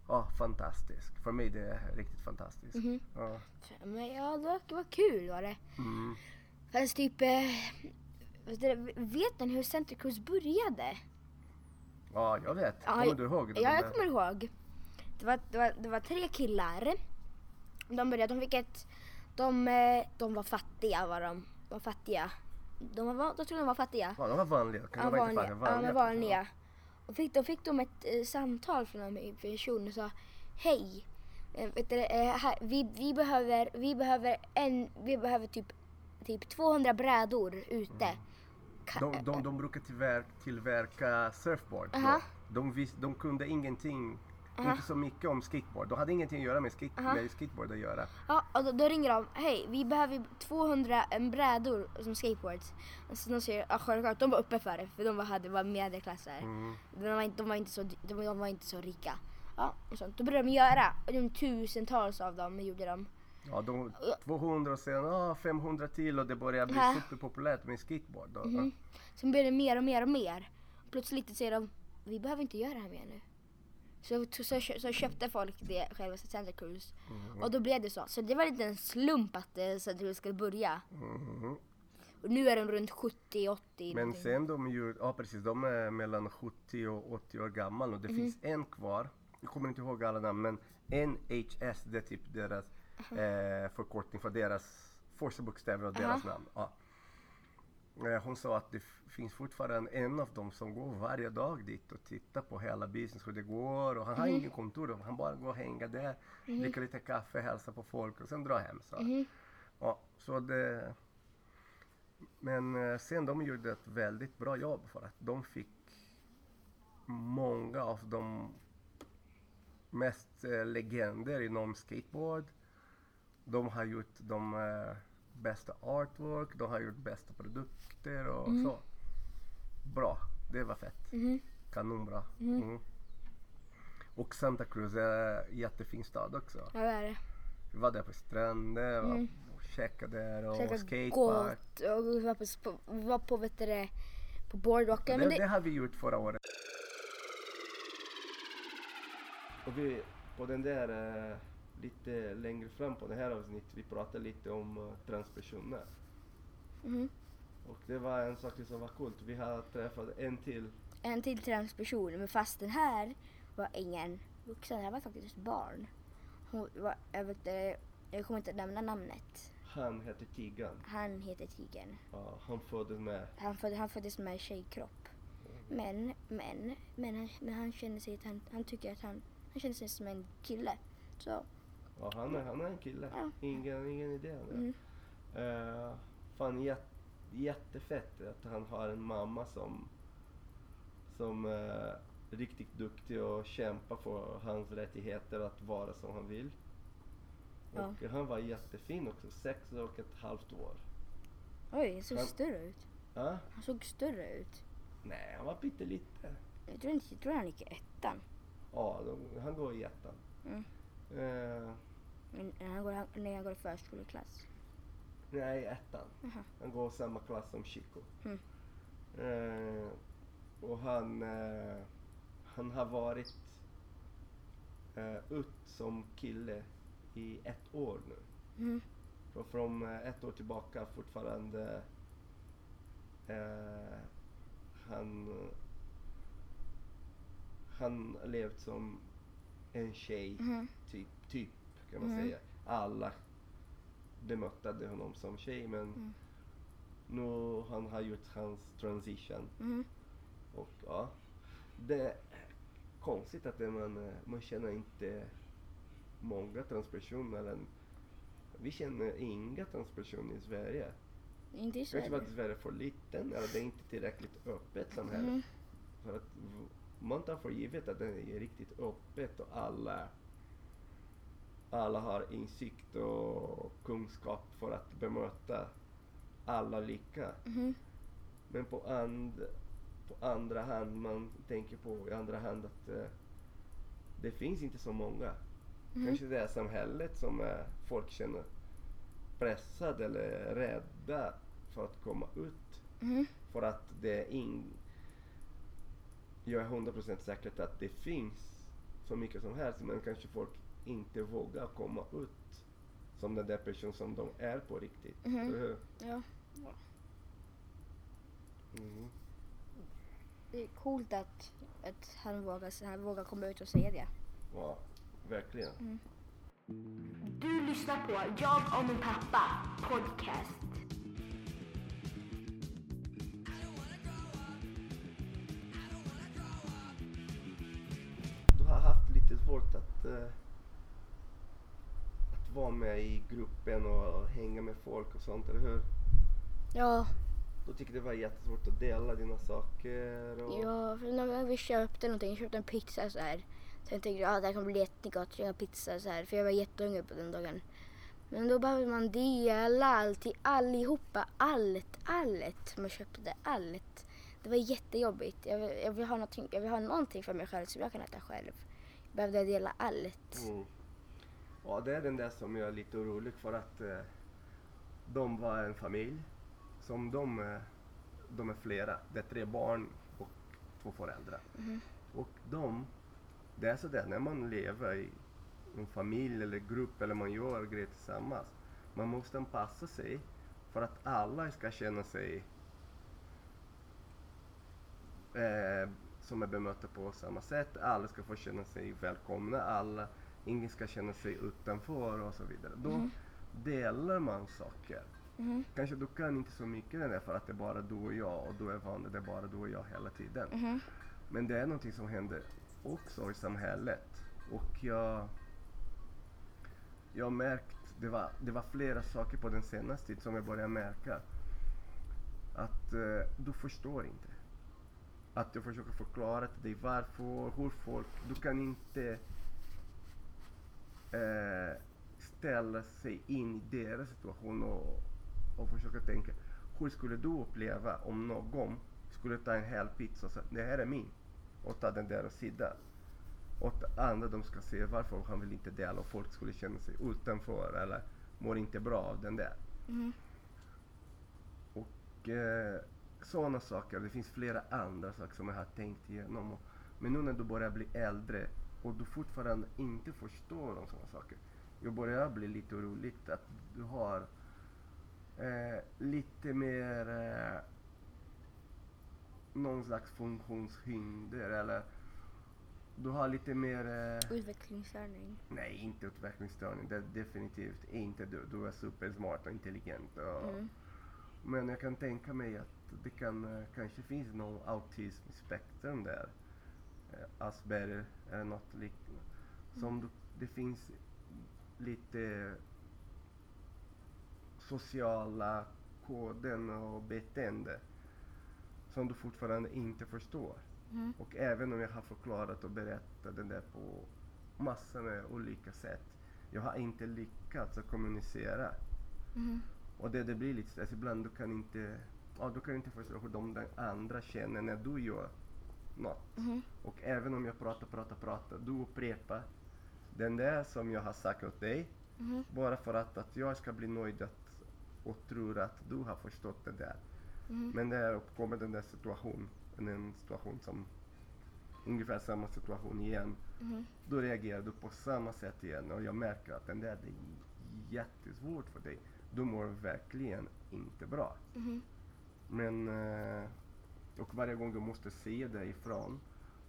uh, fantastisk. För mig det är riktigt fantastiskt. Mm-hmm. Uh. Men ja, det var, det var kul var det. Mm. Fast typ, uh, vet ni hur Central Cruise började? Ja, jag vet. Kommer ja, du ihåg? Ja, jag kommer ihåg. Det var, det var, det var tre killar. De började, de fick ett... De, de var fattiga var de. De var fattiga. De, var, de trodde de var fattiga. Ja, de var vanliga. Kan ja, de var vanliga. Inte vanliga. Ja, de var vanliga. Och fick, då fick de ett eh, samtal från en person och sa hej, eh, vet du, eh, här, vi, vi behöver, vi behöver, en, vi behöver typ, typ tvåhundra brädor ute. Mm. De, de, de brukar tillverka, tillverka surfboard. Uh-huh. De, vis, de kunde ingenting, uh-huh. inte så mycket om skateboard. De hade ingenting att göra med, skate, uh-huh. med skateboard att göra. Ja, och då, då ringer de. Hej, vi behöver tvåhundra brädor som skateboards. Så de säger, ja självklart, de var uppe för det. För de var, hade, var medelklassare. Mm. De, var inte, de, var inte så, de, de var inte så rika. Ja, och sånt. Då började de göra. Och de tusentals av dem gjorde de. Ja, de tvåhundra och sen ah, femhundra till och det började bli superpopulärt med skateboard. Då. Mm-hmm. Så de började mer och mer och mer. Plötsligt säger de, vi behöver inte göra det här mer nu. Så, så, så köpte folk det själva Santa Cruz. Mm-hmm. Och då blev det så. Så det var lite en slump att Santa Cruz skulle börja. Mm-hmm. Och nu är de runt sjuttio åttio. Men någonting. Sen de ju, ja precis, de är mellan sjuttio och åttio år gammal. Och det mm-hmm. finns en kvar, jag kommer inte ihåg alla namn, men N H S, det är typ deras mm-hmm. eh, förkortning för deras första bokstäver och deras mm-hmm. namn. Ja. Hon sa att det f- finns fortfarande en av dem som går varje dag dit och tittar på hela business hur det går. Och han mm. har ingen kontor, han bara går och hänger där, mm. dricker lite kaffe, hälsar på folk och sen drar hem. Så. Mm. Ja, så det... Men sen de gjorde ett väldigt bra jobb för att de fick många av de mest eh, legender inom skateboard. De har gjort de... Eh, bästa artwork, de har gjort bästa produkter och mm. så. Bra, det var fett. Mm. Kanonbra. Mm. Mm. Och Santa Cruz är en jättefin stad också. Ja, det är det. Vi var där på stranden mm. och käkade där och käkade skatepark. Och vi var på, vi var på, vet du, på boardwalken. Det, det... det har vi gjort förra året. Och vi på den där... Uh... lite längre fram på det här avsnittet vi pratade lite om uh, transpersoner. Mm. Och det var en sak som var kul. Vi har träffat en till. En till transperson, men fast den här var ingen vuxen. Det här var faktiskt barn. Hon var, jag, vet, jag kommer inte nämna namnet. Han heter Tigan. Han heter Tigan. Ja, han föddes med. Han, föd, han föddes med tjejkropp. Mm. Men, men, men han, men han känner sig att han, han tycker att han, han känner sig som en kille. Så. Ja, han är, han är en kille. Ja. Ingen, ingen idé. Mm. Uh, fan, jät, jättefett att han har en mamma som som uh, riktigt duktig och kämpar för hans rättigheter att vara som han vill. Ja. Och han var jättefin också. Sex och ett halvt år. Oj, han såg han, större ut. Uh? Han såg större ut. Nej, han var pyttelite. Jag tror inte, jag tror han gick i ettan. Ja, de, han går i ettan. Mm. Uh, Men han går, när han går i förskoleklass? Nej, ettan. Uh-huh. Han går samma klass som Chico. Mm. Uh, och han, uh, han har varit uh, ut som kille i ett år nu. Mm. Från, från uh, ett år tillbaka fortfarande uh, han han levt som en tjej, mm. typ, typ kan man mm. säga. Alla bemöttade honom som tjej, men mm. nu han har gjort hans transition. Mm. Och ja, det är konstigt att det man, man känner inte många transpersoner. Vi känner inga transpersoner i Sverige. Inte i Sverige. Jag tror att Sverige är för liten, eller det är inte tillräckligt öppet som här. Mm. För att man tar för givet att den är riktigt öppet och alla, alla har insikt och kunskap för att bemöta alla lika. Mm-hmm. Men på, and, på andra hand, man tänker på i andra hand att uh, det finns inte så många. Mm-hmm. Kanske det är samhället som uh, folk känner pressade eller rädda för att komma ut. Mm-hmm. För att det är in jag är hundra procent säker på att det finns så mycket som helst, men kanske folk inte vågar komma ut som den där person som de är på riktigt. Mm-hmm. Ja. Ja. Mm. Det är coolt att, att han, vågar, han vågar komma ut och säga det. Ja, verkligen. Mm. Du lyssnar på Jag och min pappa podcast. Att, uh, att vara med i gruppen och hänga med folk och sånt, eller hur? Ja. Då tycker det var jättesvårt att dela dina saker. Och... Ja, för när vi köpte någonting, jag köpte en pizza så här. Så jag tänkte, ja ah, det här kommer bli jättegott, jag har pizza så här. För jag var jättehungrig på den dagen. Men då behöver man dela allt i allihopa, allt, allt. Man köpte allt. Det var jättejobbigt. Jag vill, jag vill, ha, någonting, jag vill ha någonting för mig själv som jag kan äta själv. behövde jag dela allt. Mm. Ja, det är den där som jag är lite orolig för, att eh, de var en familj som de, de är flera. Det är tre barn och två föräldrar. Mm. Och de, det är sådär när man lever i en familj eller grupp eller man gör grejer tillsammans. Man måste anpassa sig för att alla ska känna sig eh, som är bemötta på samma sätt. Alla ska få känna sig välkomna, alla, ingen ska känna sig utanför och så vidare. Då mm. delar man saker. Mm. Kanske du kan inte så mycket den där för att det är bara du och jag och du är van, det är bara du och jag hela tiden. Mm. Men det är någonting som händer också i samhället. Och jag jag har märkt, det var, det var flera saker på den senaste tiden som jag började märka att eh, du förstår inte. Att jag försöker förklara till dig varför, hur folk, du kan inte eh, ställa sig in i deras situation och, och försöka tänka hur skulle du uppleva om någon skulle ta en hel pizza och säga det här är min och ta den där och sida. Och andra de ska se varför han vill inte dela och folk skulle känna sig utanför eller mår inte bra av den där. Mm. Och eh, sådana saker, det finns flera andra saker som jag har tänkt igenom. Och, men nu när du börjar bli äldre och du fortfarande inte förstår de sådana saker. Jag börjar bli lite orolig att du har eh, lite mer eh, någon slags funktionshinder eller du har lite mer... Eh... Utvecklingsstörning. Nej, inte utvecklingsstörning. Det är definitivt inte du. Du är supersmart och intelligent. Och... Mm. Men jag kan tänka mig att det kan, kanske finns någon autismspektrum där. Eh, Asperger eller något liknande. Som mm. du, det finns lite sociala koden och beteende som du fortfarande inte förstår. Mm. Och även om jag har förklarat och berättat den där på massor med olika sätt, jag har inte lyckats att kommunicera. Mm. Och det, det blir lite stress. Ibland du kan inte, ja, du kan inte förstå hur de andra känner när du gör något. Mm. Och även om jag pratar, pratar, pratar, du upprepar den där som jag har sagt åt dig. Mm. Bara för att, att jag ska bli nöjd att, och tror att du har förstått det där. Mm. Men där uppkommer den där situationen. En situation som ungefär samma situation igen, mm. då reagerar du på samma sätt igen och jag märker att den där det är jättesvårt för dig, du mår verkligen inte bra. Mm. Men och varje gång du måste se dig ifrån,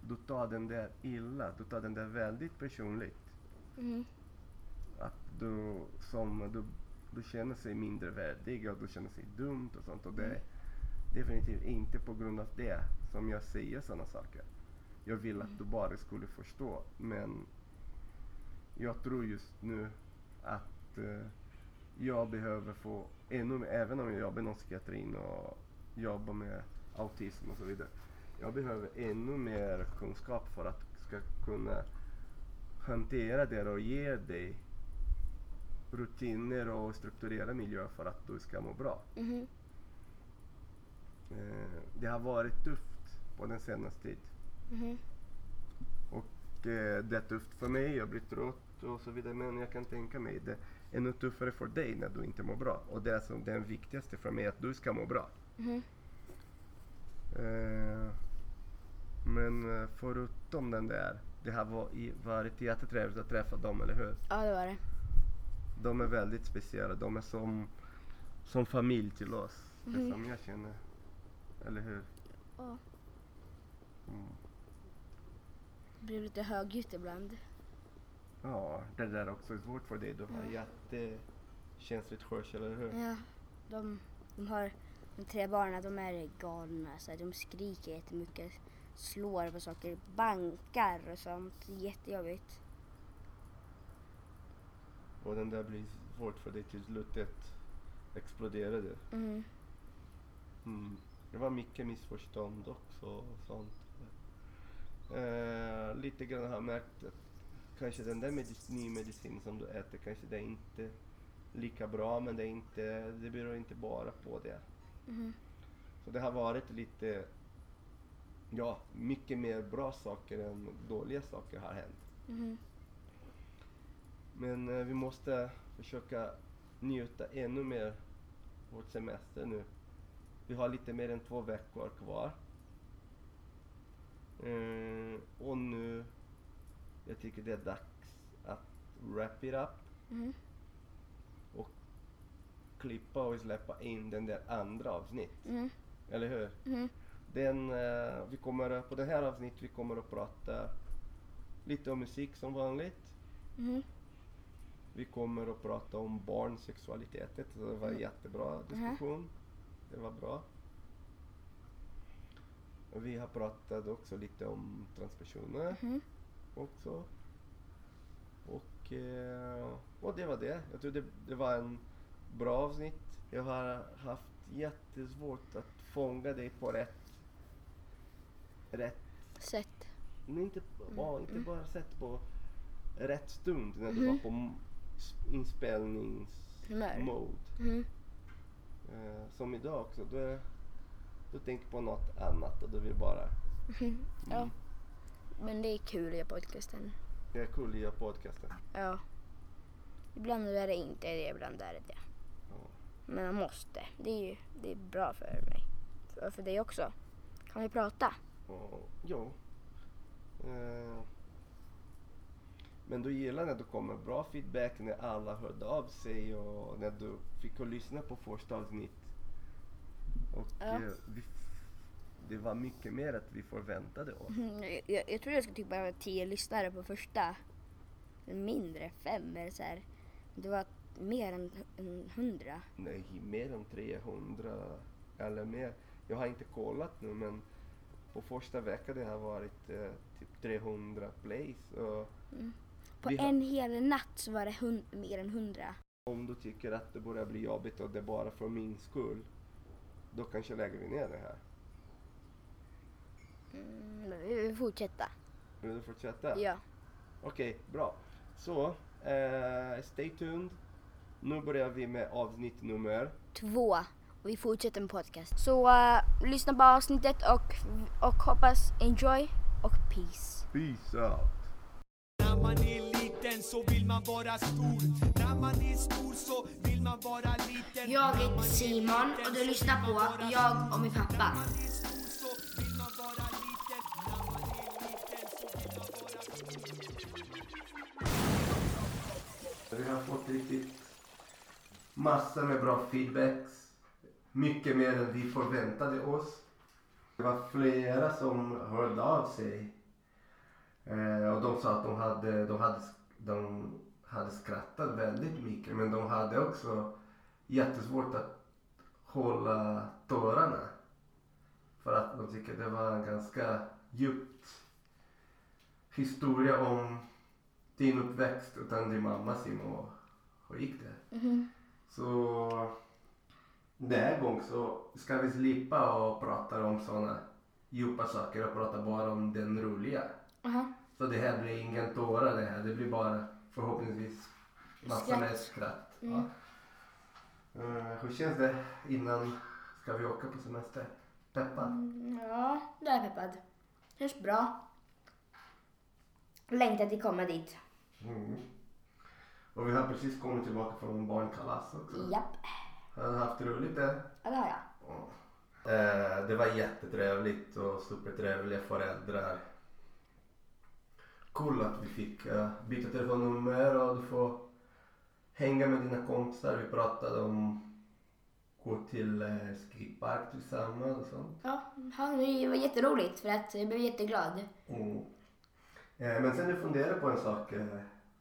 du tar den där illa, du tar den där väldigt personligt. Mm. Att du som du, du känner sig mindre värdig och du känner sig dumt och sånt och det mm. definitivt inte på grund av det som jag säger sådana saker. Jag vill mm. att du bara skulle förstå. Men jag tror just nu att uh, jag behöver få ännu mer, även om jag jobbar inom psykiatrin och jobbar med autism och så vidare. Jag behöver ännu mer kunskap för att ska kunna hantera det och ge dig rutiner och strukturera miljö för att du ska må bra. Mm-hmm. Det har varit tufft på den senaste tiden. Mm-hmm. Och eh, det är tufft för mig, jag blir trött och så vidare. Men jag kan tänka mig det är ännu tuffare för dig när du inte mår bra. Och det är som den viktigaste för mig, att du ska må bra. Mm-hmm. eh, men förutom den där, det har varit jättetrevligt att träffa dem, eller hur? Ja, det var det. De är väldigt speciella, de är som, som familj till oss. Mm-hmm. Det som jag känner. Eller hur? Ja. Mm. Blir lite högljutt ibland. Ja, det där också är svårt för dig. Du har mm. jättekänsligt hörsel, eller hur? Ja, de, de har de tre barnen, de är galna. Så de skriker jättemycket, slår på saker, bankar och sånt. Jättejobbigt. Och den där blir svårt för dig till slutet. Exploderade. Mm. Mm. Det var mycket missförstånd också och sånt. Eh, lite grann har jag märkt att kanske den där medicin, ny medicin som du äter, kanske det är inte lika bra, men det är inte, det beror inte bara på det. Mm. Så det har varit lite, ja, mycket mer bra saker än dåliga saker har hänt. Mm. Men eh, vi måste försöka njuta ännu mer vårt semester nu. Vi har lite mer än två veckor kvar. Eh, och nu, jag tycker det är dags att wrap it up. Mm. Och klippa och släppa in den där andra avsnitt. Mm. Eller hur? Mm. Den, eh, vi kommer, på det här avsnittet vi kommer att prata lite om musik som vanligt. Mm. Vi kommer att prata om barnsexualitet. Det var en jättebra diskussion. Mm. Det var bra. Och vi har pratat också lite om transpersoner. Mm. Också. Och, eh, och det var det. Jag tror det, det var en bra avsnitt. Jag har haft jättesvårt att fånga dig på rätt, rätt sätt. Men inte, mm. ja, inte mm. bara sätt på rätt stund när mm. du var på m- inspelningsmode. Mm. Uh, som idag också. Du, du tänker på något annat och du vill bara... Mm. Ja. Men det är kul att göra podcasten. Det är kul att göra podcasten. Ja. Ibland är det inte det, ibland är det det. Ja. Men man måste. Det är ju det är bra för mig. För, för dig också. Kan vi prata? Ja. Jo. Uh, men du gillar när du kommer bra feedback, när alla hörde av sig och när du fick lyssna på första avsnitt. Och ja. uh, vi f- det var mycket mer att vi förväntade oss. Mm, jag, jag tror jag skulle typ bara ha tio lyssnare på första. Mindre, fem eller så här. Det var mer än, än hundra. Nej, mer än trehundra eller mer. Jag har inte kollat nu, men på första veckan det har varit eh, typ trehundra plays. Och mm. På en har... hel natt så var det hund- mer än hundra. Om du tycker att det börjar bli jobbigt och det är bara för min skull, då kanske lägger vi ner det här. Mm, vi vill fortsätta. Vi vill fortsätta? Ja. Okej, okay, bra. Så, eh, stay tuned. Nu börjar vi med avsnitt nummer... Två. Och vi fortsätter med podcast. Så uh, lyssna på avsnittet och, och hoppas enjoy och peace. Peace out. När man är liten så vill man vara stor. När man är stor så vill man vara liten. Jag är Simon och du lyssnar på Jag och min pappa. Vi har fått riktigt massa med bra feedbacks. Mycket mer än vi förväntade oss. Det var flera som hörde av sig. Eh, och de sa att de hade, de, hade, de hade skrattat väldigt mycket. Men de hade också jättesvårt att hålla tårarna. För att de tycker det var en ganska djupt historia om din uppväxt utan din mamma Simon. Och hur gick det? Mm-hmm. Så... Den här gången så ska vi slippa och prata om såna djupa saker och prata bara om den roliga. Uh-huh. Så det här blir ingen tårar det här. Det blir bara förhoppningsvis massa med skratt. Mm. Ja. Uh, hur känns det innan ska vi åka på semester? Peppad? Mm, ja, det är peppad. Det känns bra. Längtar till komma dit. Mm. Och vi har precis kommit tillbaka från barnkalas också. Japp. Har du haft roligt där? Ja, det har jag. Ja. Eh, det var jättetrevligt och supertrevliga föräldrar. Kul cool att vi fick eh, byta telefonnummer och du får hänga med dina kompisar. Vi pratade om att gå till eh, skatepark tillsammans och sånt. Ja, det var jätteroligt för att jag blev jätteglad. Mm. Eh, men sen jag funderade på en sak. Jag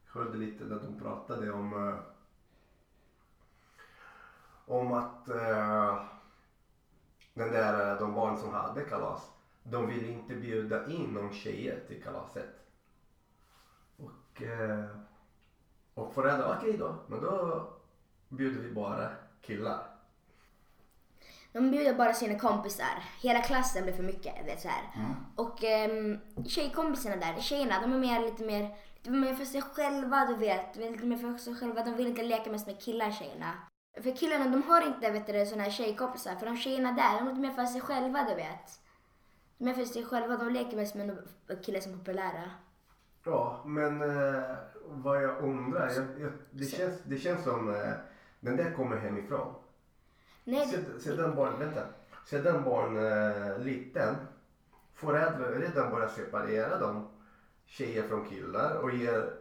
hörde lite när de pratade om... Eh, Om att uh, den där, de barn som hade kalas, de ville inte bjuda in någon tjejer till kalaset. Och, uh, och föräldrar, okej okay då, men då bjuder vi bara killar. De bjuder bara sina kompisar. Hela klassen blir för mycket, vet så här. Mm. Och um, tjejkompisarna där, tjejerna, de är mer, lite mer, lite mer för sig själva, du vet. De är lite mer för sig själva, de vill inte leka mest med killar, tjejerna. För killarna, de har inte, vet du, såna här tjejkompisar. För de tjejerna där, de är inte mer för sig själva, du vet. De är för sig själva, de leker mest med killar som är populära. Ja, men eh, vad jag undrar, jag, jag, det, känns, det känns som eh, den där kommer hemifrån. Nej, sedan, sedan barn, vänta, sedan barn eh, liten, föräldrar redan börjar separera dem, tjejer från killar, och ger,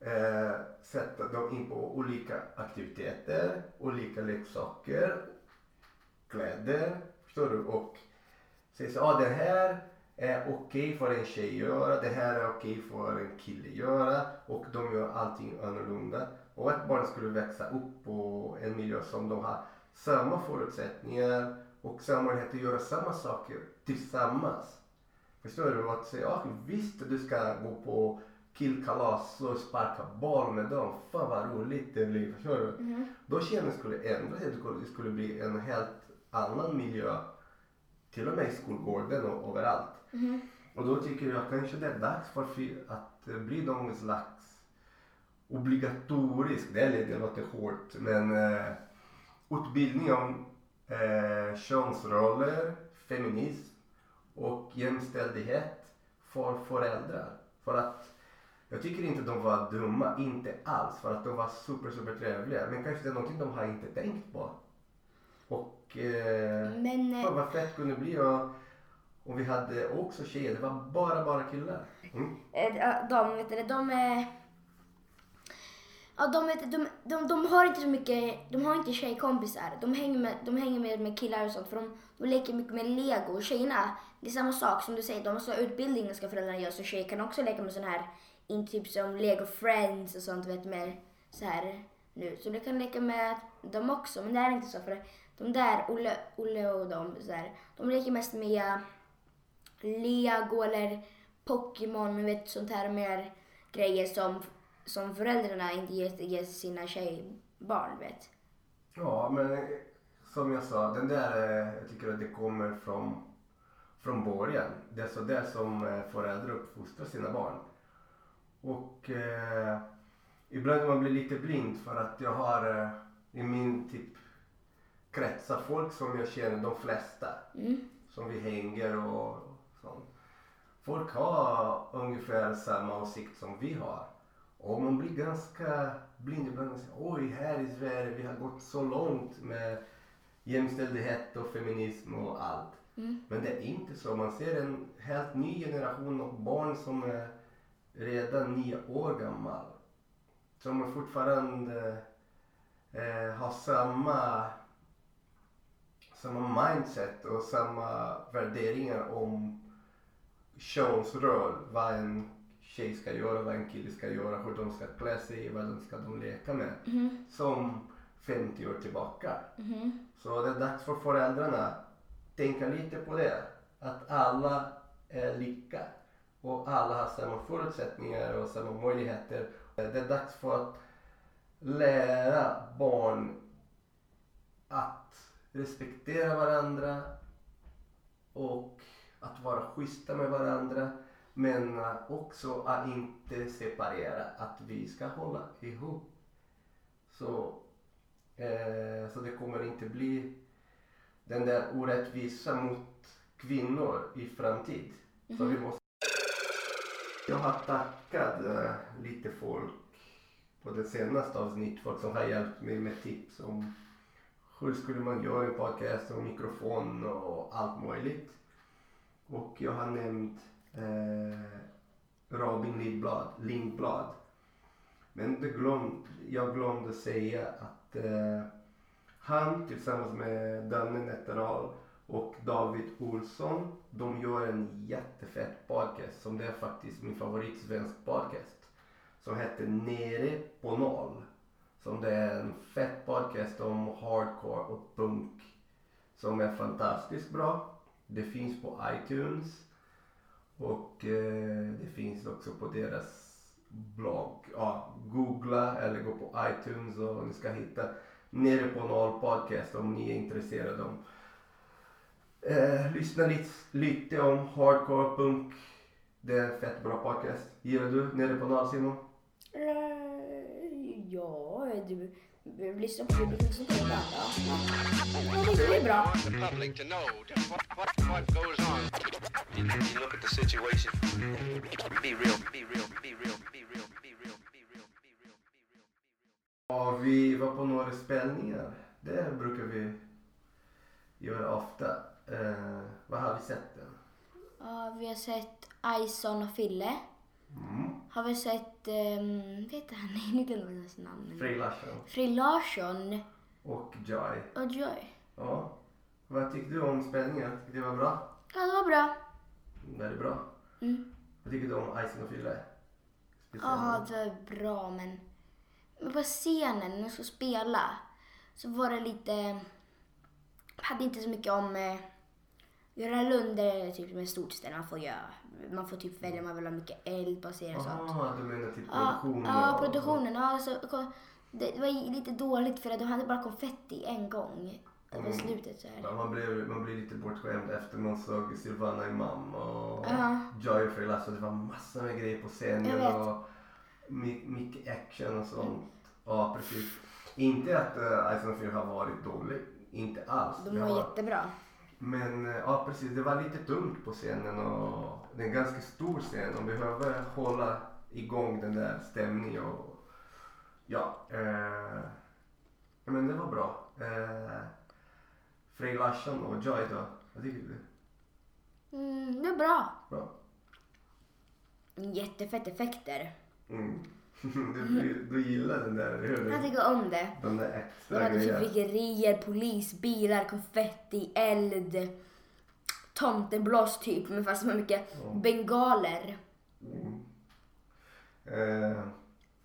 eh, sätta dem in på olika aktiviteter, olika leksaker, kläder, förstår du, och säger så, ah, det här är okej för en tjej göra, det här är okej för en kille göra, och de gör allting annorlunda. Och att barn skulle växa upp på en miljö som de har samma förutsättningar och sammanhet att göra samma saker tillsammans. Förstår du? Att säga, ja visst du ska gå på killkalas och sparka boll med dem, fan vad roligt det blir, förstår du? Mm. Då känner skulle ändra sig, det skulle bli en helt annan miljö. Till och med i skolgården och överallt. Mm. Och då tycker jag kanske det är dags för att bli någon slags obligatorisk, det är lite, låter hårt, men eh, utbildning om eh, könsroller, feminism och jämställdhet för föräldrar. För att jag tycker inte de var dumma, inte alls, för att de var super super trevliga, men kanske det är någonting de har inte tänkt på. Och eh, men, fan, vad fett kunde det bli, och, och vi hade också tjejer, det var bara bara killar. Mm. De vet du, de är ja, de vet de, de de har inte så mycket, de har inte tjejkompisar. De hänger med de hänger med, med killar och sånt, för de, de leker mycket med lego, och tjejerna. Det är samma sak som du säger, de måste ha utbildning och ska föräldrarna göra, så tjejer kan också leka med sån här in, typ som Lego Friends och sånt, vet med så här nu. Så du kan leka med dem också, men det är inte så för de där, Olle, Olle och de, så här, de leker mest med Lego eller Pokémon, men vet sånt här mer grejer som, som föräldrarna inte ger sina tjejbarn, vet. Ja, men som jag sa, den där, jag tycker att det kommer från, från början. Det är så där som föräldrar uppfostrar sina barn. Och eh, ibland man blir lite blind, för att jag har eh, i min typ kretsar folk som jag känner, de flesta mm. som vi hänger och sånt. Folk har ungefär samma åsikt som vi har. Och man blir ganska blind ibland och säger, oj, här i Sverige vi har gått så långt med jämställdhet och feminism och allt. Mm. Men det är inte så. Man ser en helt ny generation av barn som är redan nio år gammal. Som är fortfarande eh, har samma samma mindset och samma värderingar om könsroll, vad en tjej ska göra, vad en kille ska göra, hur de ska klä sig, vad de ska de leka med, mm. som femtio år tillbaka. Mm. Så det är dags för föräldrarna att tänka lite på det, att alla är lika och alla har samma förutsättningar och samma möjligheter. Det är dags för att lära barn att respektera varandra och att vara schyssta med varandra, men också att inte separera, att vi ska hålla ihop. Så, eh, så det kommer inte bli den där orättvisa mot kvinnor i framtid. Mm-hmm. Så vi måste... Jag har tackat eh, lite folk på det senaste avsnitt, folk som har hjälpt mig med tips om hur skulle man göra en podcast och mikrofon och allt möjligt. Och jag har nämnt eh, Robin Lindblad, Lindblad. Men det glöm, jag glömde säga att eh, han tillsammans med Danne Netteral och David Olsson, de gör en jättefett podcast som det är faktiskt min favorit svensk podcast. Som heter Nere på noll. Som det är en fett podcast om hardcore och punk som är fantastiskt bra. Det finns på iTunes och eh, det finns också på deras blogg. Ja, googla eller gå på iTunes och ni ska hitta Nere på noll podcast om ni är intresserade om. Eh, lyssna lite, lite om hardcore punk. Det är en fett bra podcast. Gillar du Nere på noll, Simon? Ja, du, Du lyssnar på det, lyssnar på det ibland, ja. Ja, det blir bra. Ja, vi var på några spelningar. Det brukar vi göra ofta. Eh, vad har vi sett då? Ja, vi har sett Ison och Fille. Mm. Har vi sett, um, vet du, han är inte någons namn. Frej Larsson. Frej Larsson. Och Joy. Och Joy. Ja. Vad tyckte du om spänningen? Tyckte det var bra? Ja, det var bra. Det är bra. Mm. Vad tyckte du om Ison och Fille? Ja, det var bra, men... men på scenen, när de skulle spela, så var det lite... hade inte så mycket om... Eh... Göra Lunder typ med stort ställe, man får göra, man får typ välja om man vill ha mycket eld på sig och sånt. Ja, du menar typ produktionen? Ja, produktionen. Ja, så det var lite dåligt för att de hade bara konfetti en gång över slutet så här. Ja, man blev man blev lite bortskämd efter man såg Silvana i mamma och uh-huh. Joy Frey Lasso, det var massor med grejer på scenen och mycket action och sånt. Mm. Ja, precis. Inte att uh, Ison Fear har varit dålig, inte alls. De var, var... jättebra. Men ja, precis, det var lite tungt på scenen och det är en ganska stor scen. De behöver hålla igång den där stämningen och ja, eh, men det var bra. Eh, Frej Larsson och Joy då, vad tycker du? Mm, det var bra. Bra. Jättefett effekter. Mm. Du, du gillar den där, hur? Jag tycker om det. De där extra grejerna. Det var typ figurier, polis, bilar, konfetti, eld, tomteblås typ, men fast med mycket mm. bengaler. Mm. Eh,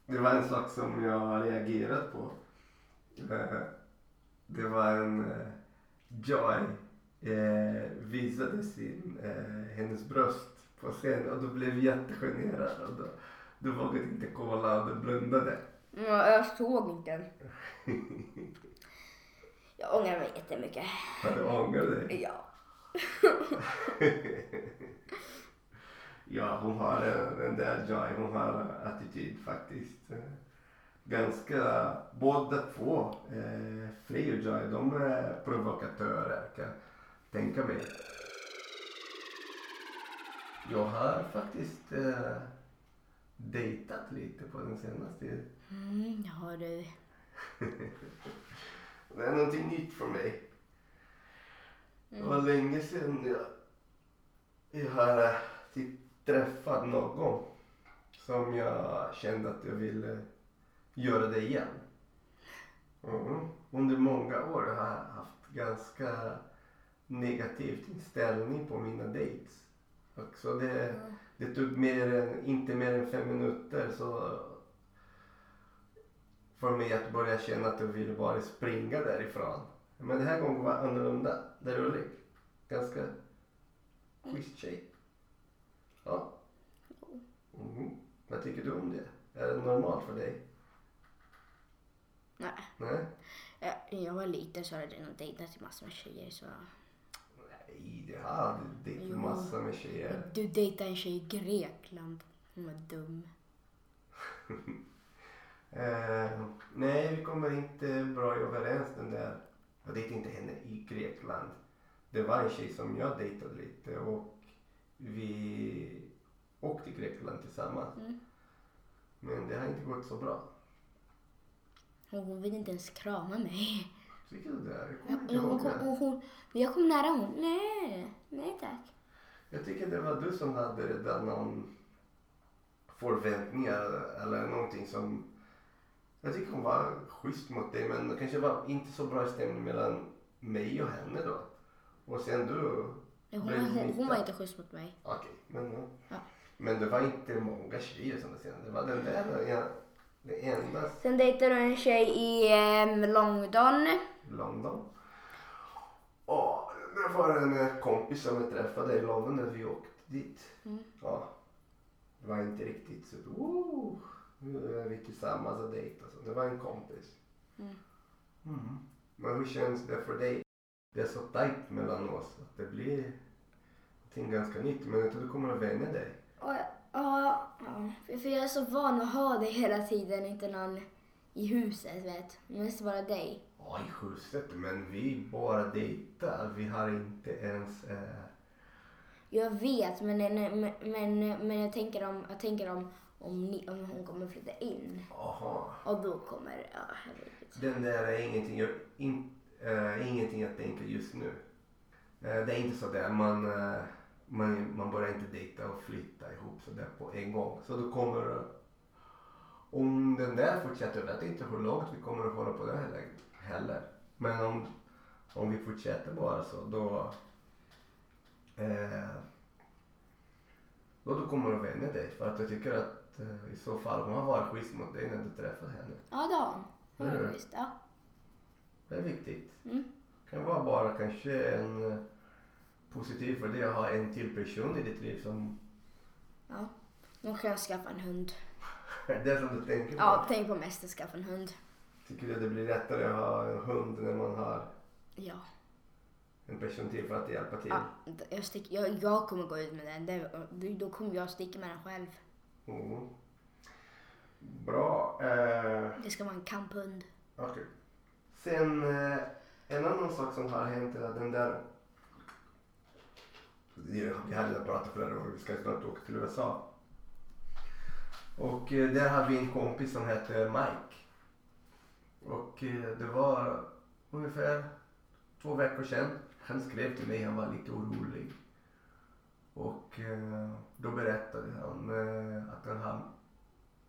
det var en sak som jag reagerat på. Eh, det var en... Eh, Joy eh, visade sin, eh, hennes bröst på scenen och då blev jättegenerad och då... Du vågade inte kolla och du blundade. Ja, jag såg inte. Jag ångrar mig jättemycket. Ja, du ångrar dig? Ja. Ja, hon har den där Joy, hon har attityd faktiskt. Ganska, båda två, eh, Frej och Joy, de är provokatörer, kan tänka mig. Jag har faktiskt... Eh, dejtat lite på den senaste tiden. Mm, har du. Det är någonting nytt för mig. Mm. Det var länge sedan jag, jag har typ, träffat någon som jag kände att jag ville göra det igen. Mm. Under många år har jag haft ganska negativt inställning på mina dates. Och så det... Mm. Det tog mer än, inte mer än fem minuter så för mig att börja känna att jag ville bara springa därifrån. Men den här gången var annorlunda. Det är roligt. Ganska schysst tjej. Ja. Mm. Vad tycker du om det? Är det normalt för dig? Nej. Nej? Jag, jag var liten så hade jag redan dejtat till massor med tjejer så... Nej, det här du dejtar massa med tjejer. Du dejtar en tjej i Grekland. Hon var dum. eh, nej, vi kommer inte bra överens den där. Jag dejtade inte henne i Grekland. Det var en tjej som jag dejtade lite och vi åkte till Grekland tillsammans. Mm. Men det har inte gått så bra. Hon vill inte ens krama mig. Tycker du det? Jag kommer inte ihåg det. Men jag kom nära hon. Nej, nej tack. Jag tycker det var du som hade redan någon förväntningar eller någonting som... Jag tycker hon var schysst mot dig men kanske var inte så bra stämning mellan mig och henne då. Och sen du... Ja, hon, var, hon var inte schysst mot mig. Okej, men... Ja. Men det var inte många tjejer som det sen. Det var den där... Ja. Det enda. Sen dejtade du en tjej i eh, London. London. Ja, det var en kompis som jag träffade i London när vi åkte dit. Mm. Ja, det var inte riktigt så. Wow, nu är vi tillsammans och dejtar. Alltså. Det var en kompis. Mm. Mm. Men hur känns det för dig? Det är så tajt mellan oss att det blir någonting ganska nytt. Men jag tror du kommer att vänja dig. Ja. Ja, för jag är så van att ha det hela tiden, inte någon i huset, vet du. Det måste vara dig. Ja, i huset, men vi bara dejtar. Vi har inte ens... Eh... Jag vet, men, men, men, men jag tänker om... Jag tänker om Om, ni, om hon kommer flytta in. Aha. Och då kommer... Ja, den där är ingenting jag, in, äh, ingenting jag tänker just nu. Äh, det är inte så där. Man, äh, man, man börjar inte dejta och flytta ihop så där på en gång. Så då kommer... Äh, om den där fortsätter, jag vet inte hur långt vi kommer att hålla på det här heller. Men om, om vi fortsätter bara så, då... Äh, då du kommer att vänja dig, för att jag tycker att eh, i så fall hon har varit schysst mot dig när du träffade henne. Ja, det har hon. Hon är schysst, ja. Det är viktigt. Mm. Det kan vara bara kanske en eh, positiv för dig att ha en till person i ditt liv som... Ja, då kan jag skaffa en hund. Det är som du tänker på? Ja, tänk på mest att skaffa en hund. Tycker du att det blir lättare att ha en hund när man har... Ja. En person till för att hjälpa till. Ja, jag, stick, jag, jag kommer gå ut med den. Det, då kommer jag sticka med den själv. Mm. Bra. Eh... Det ska vara en kamphund. Okej. Okay. Sen eh, en annan sak som har hänt är den där... Vi hade redan pratat för det och vi ska snart åka till U S A. Och eh, där har vi en kompis som heter Mike. Och eh, det var ungefär... Två veckor sedan, han skrev till mig, han var lite orolig. Och eh, då berättade han eh, att han har,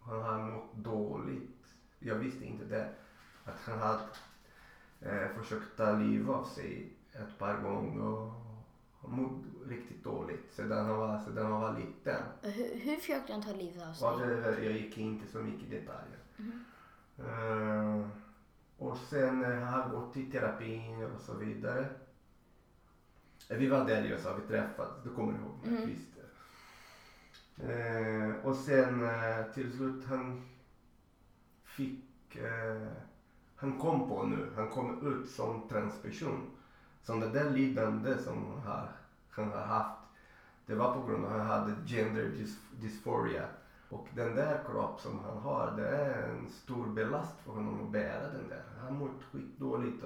han har mått dåligt. Jag visste inte det. Att han hade eh, försökt ta liv av sig ett par gånger och han mått riktigt dåligt sedan han var, sedan han var liten. Hur, hur försökte han ta liv av sig? Ja, det, jag gick inte så mycket i detaljer. Mm. Eh, Och sen har han gått i terapin och så vidare. Vi var där i U S A, vi träffades, du kommer ihåg mig, mm. visst. Eh, och sen eh, till slut han fick, eh, han kom på nu, han kom ut som transperson. Som det där lidande som han, han har haft, det var på grund av att han hade gender dys- dysphoria. Och den där kropp som han har, det är en stor belast för honom att bära den där. Han mår skitdåligt.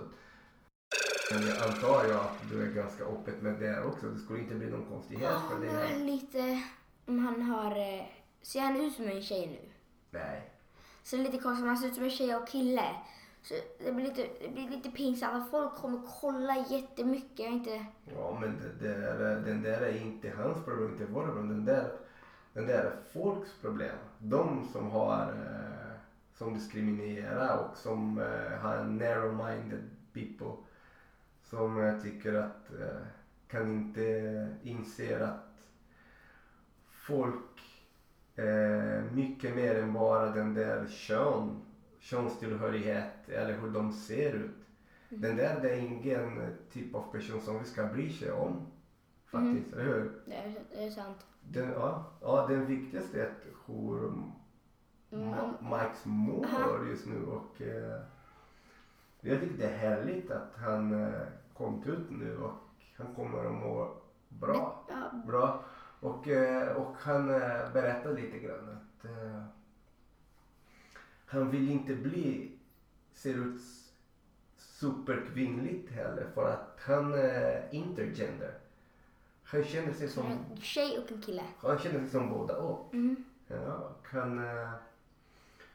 Men jag antar jag att du är ganska öppet med det också. Det skulle inte bli någon konstighet ja, för det här. Ja, lite... Om han har... Ser han ut som en tjej nu? Nej. Så det är lite konstigt om han ser ut som en tjej och kille. Så det blir lite, det blir lite pinsamt. Folk kommer kolla jättemycket. Jag inte... Ja, men det där, den där är inte hans problem, inte vår problem. Den där... Den där är folks problem. De som har eh, som diskriminerar och som eh, har narrow-minded people som jag eh, tycker att eh, kan inte inse att folk eh, mycket mer än bara den där kön, könstillhörighet eller hur de ser ut. Mm. Den där det är ingen typ av person som vi ska bry sig om. Faktiskt, mm. Eller hur? Det är, det är sant. Den, ja, ja, den viktigaste är att hur mm. Mike mår uh-huh. just nu och eh, jag tycker det är härligt att han eh, kom ut nu och han kommer att må bra. Mm. bra. Och, eh, och han eh, berättade lite grann att eh, han vill inte bli, ser ut superkvinnligt heller för att han är eh, intergender. Han känner sig som en tjej och en kille. Han känner sig som båda och. Mm. Ja, kan,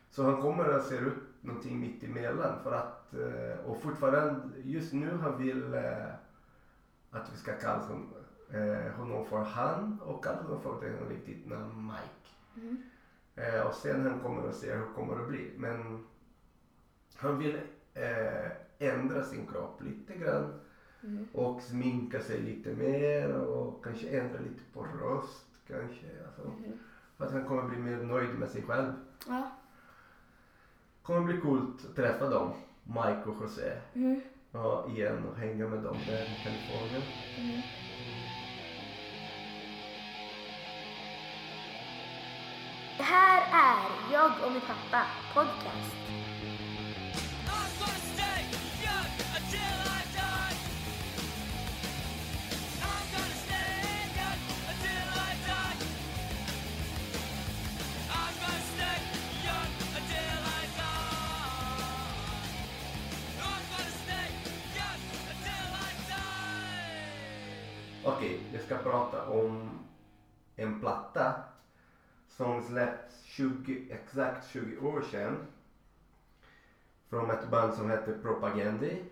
så han kommer att se ut någonting mitt emellan för att och fortfarande just nu han vill att vi ska kalla honom för han och kalla honom för det riktigt namn Mike. Mm. Och sen han kommer att se hur det kommer att bli. Men han vill ändra sin kropp lite grann. Mm. Och sminka sig lite mer och kanske ändra lite på röst kanske alltså. Mm. För att han kommer bli mer nöjd med sig själv. Ja. Kommer bli coolt att träffa dem, Mike och José. Mm. Ja, igen och hänga med dem där i Kalifornien. Mm. Det här är Jag och min pappa podcast. Okej, okay, jag ska prata om en platta som släppts tjugo, exakt tjugo år sedan från ett band som heter Propagandhi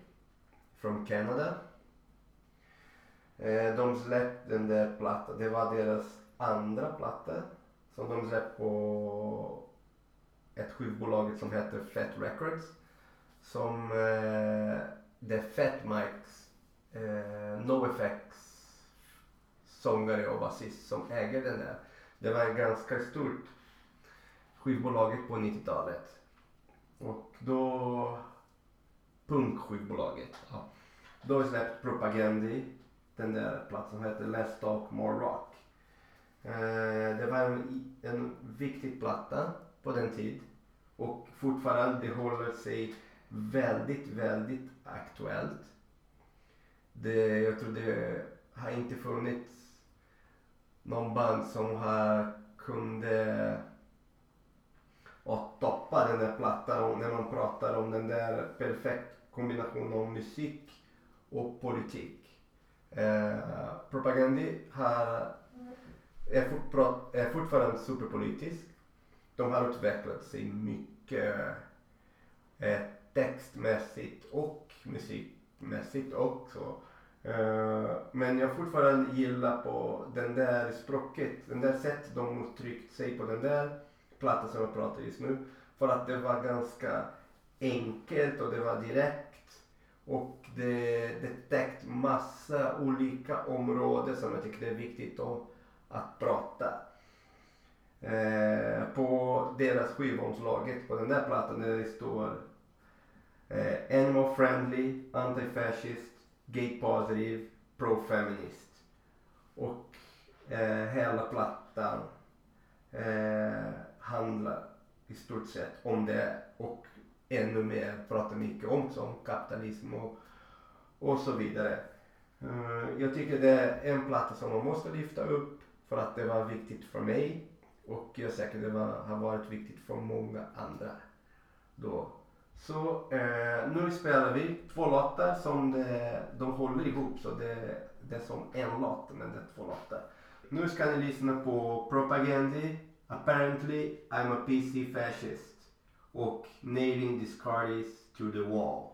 från Kanada. Eh, de släppte den där plattan, det var deras andra platta som de släppte på ett skivbolag som heter Fat Records, som eh, det Fat Mikes eh, N O F X sångare och basist som äger den där. Det var ganska stort skivbolaget på nittiotalet. Och då punkskivbolaget. Ja. Då släppte Propagandhi den där platsen som heter Less Talk, More Rock. Eh, det var en, en viktig platta på den tid. Och fortfarande det håller sig väldigt, väldigt aktuellt. Det, jag tror det har inte funnits någon band som har kunde att toppa den där plattan när man pratar om den där perfekt kombinationen av musik och politik. Eh, Propagandhi har, är, fort, är fortfarande superpolitisk. De har utvecklat sig mycket eh, textmässigt och musikmässigt också. Uh, men jag fortfarande gillar på den där språket, den där sättet de uttryckt sig på den där plattan som jag pratar just nu, för att det var ganska enkelt och det var direkt och det, det täckt massa olika områden som jag tycker det är viktigt att prata. Uh, på deras skivomslaget på den där plattan där det står uh, animal friendly, antifascist, gay-positiv, pro-feminist. Och eh, hela plattan eh, handlar i stort sett om det och ännu mer pratar mycket om som kapitalism och, och så vidare. Uh, jag tycker det är en platta som man måste lyfta upp för att det var viktigt för mig och jag är säker det var, har varit viktigt för många andra då. Så eh, nu spelar vi två låtar som det, de håller ihop, så det, det är som en låt men det är två låtar. Nu ska ni lyssna på Propagandhi, Apparently I'm a P C Fascist och Nailing These Cardies to the Wall.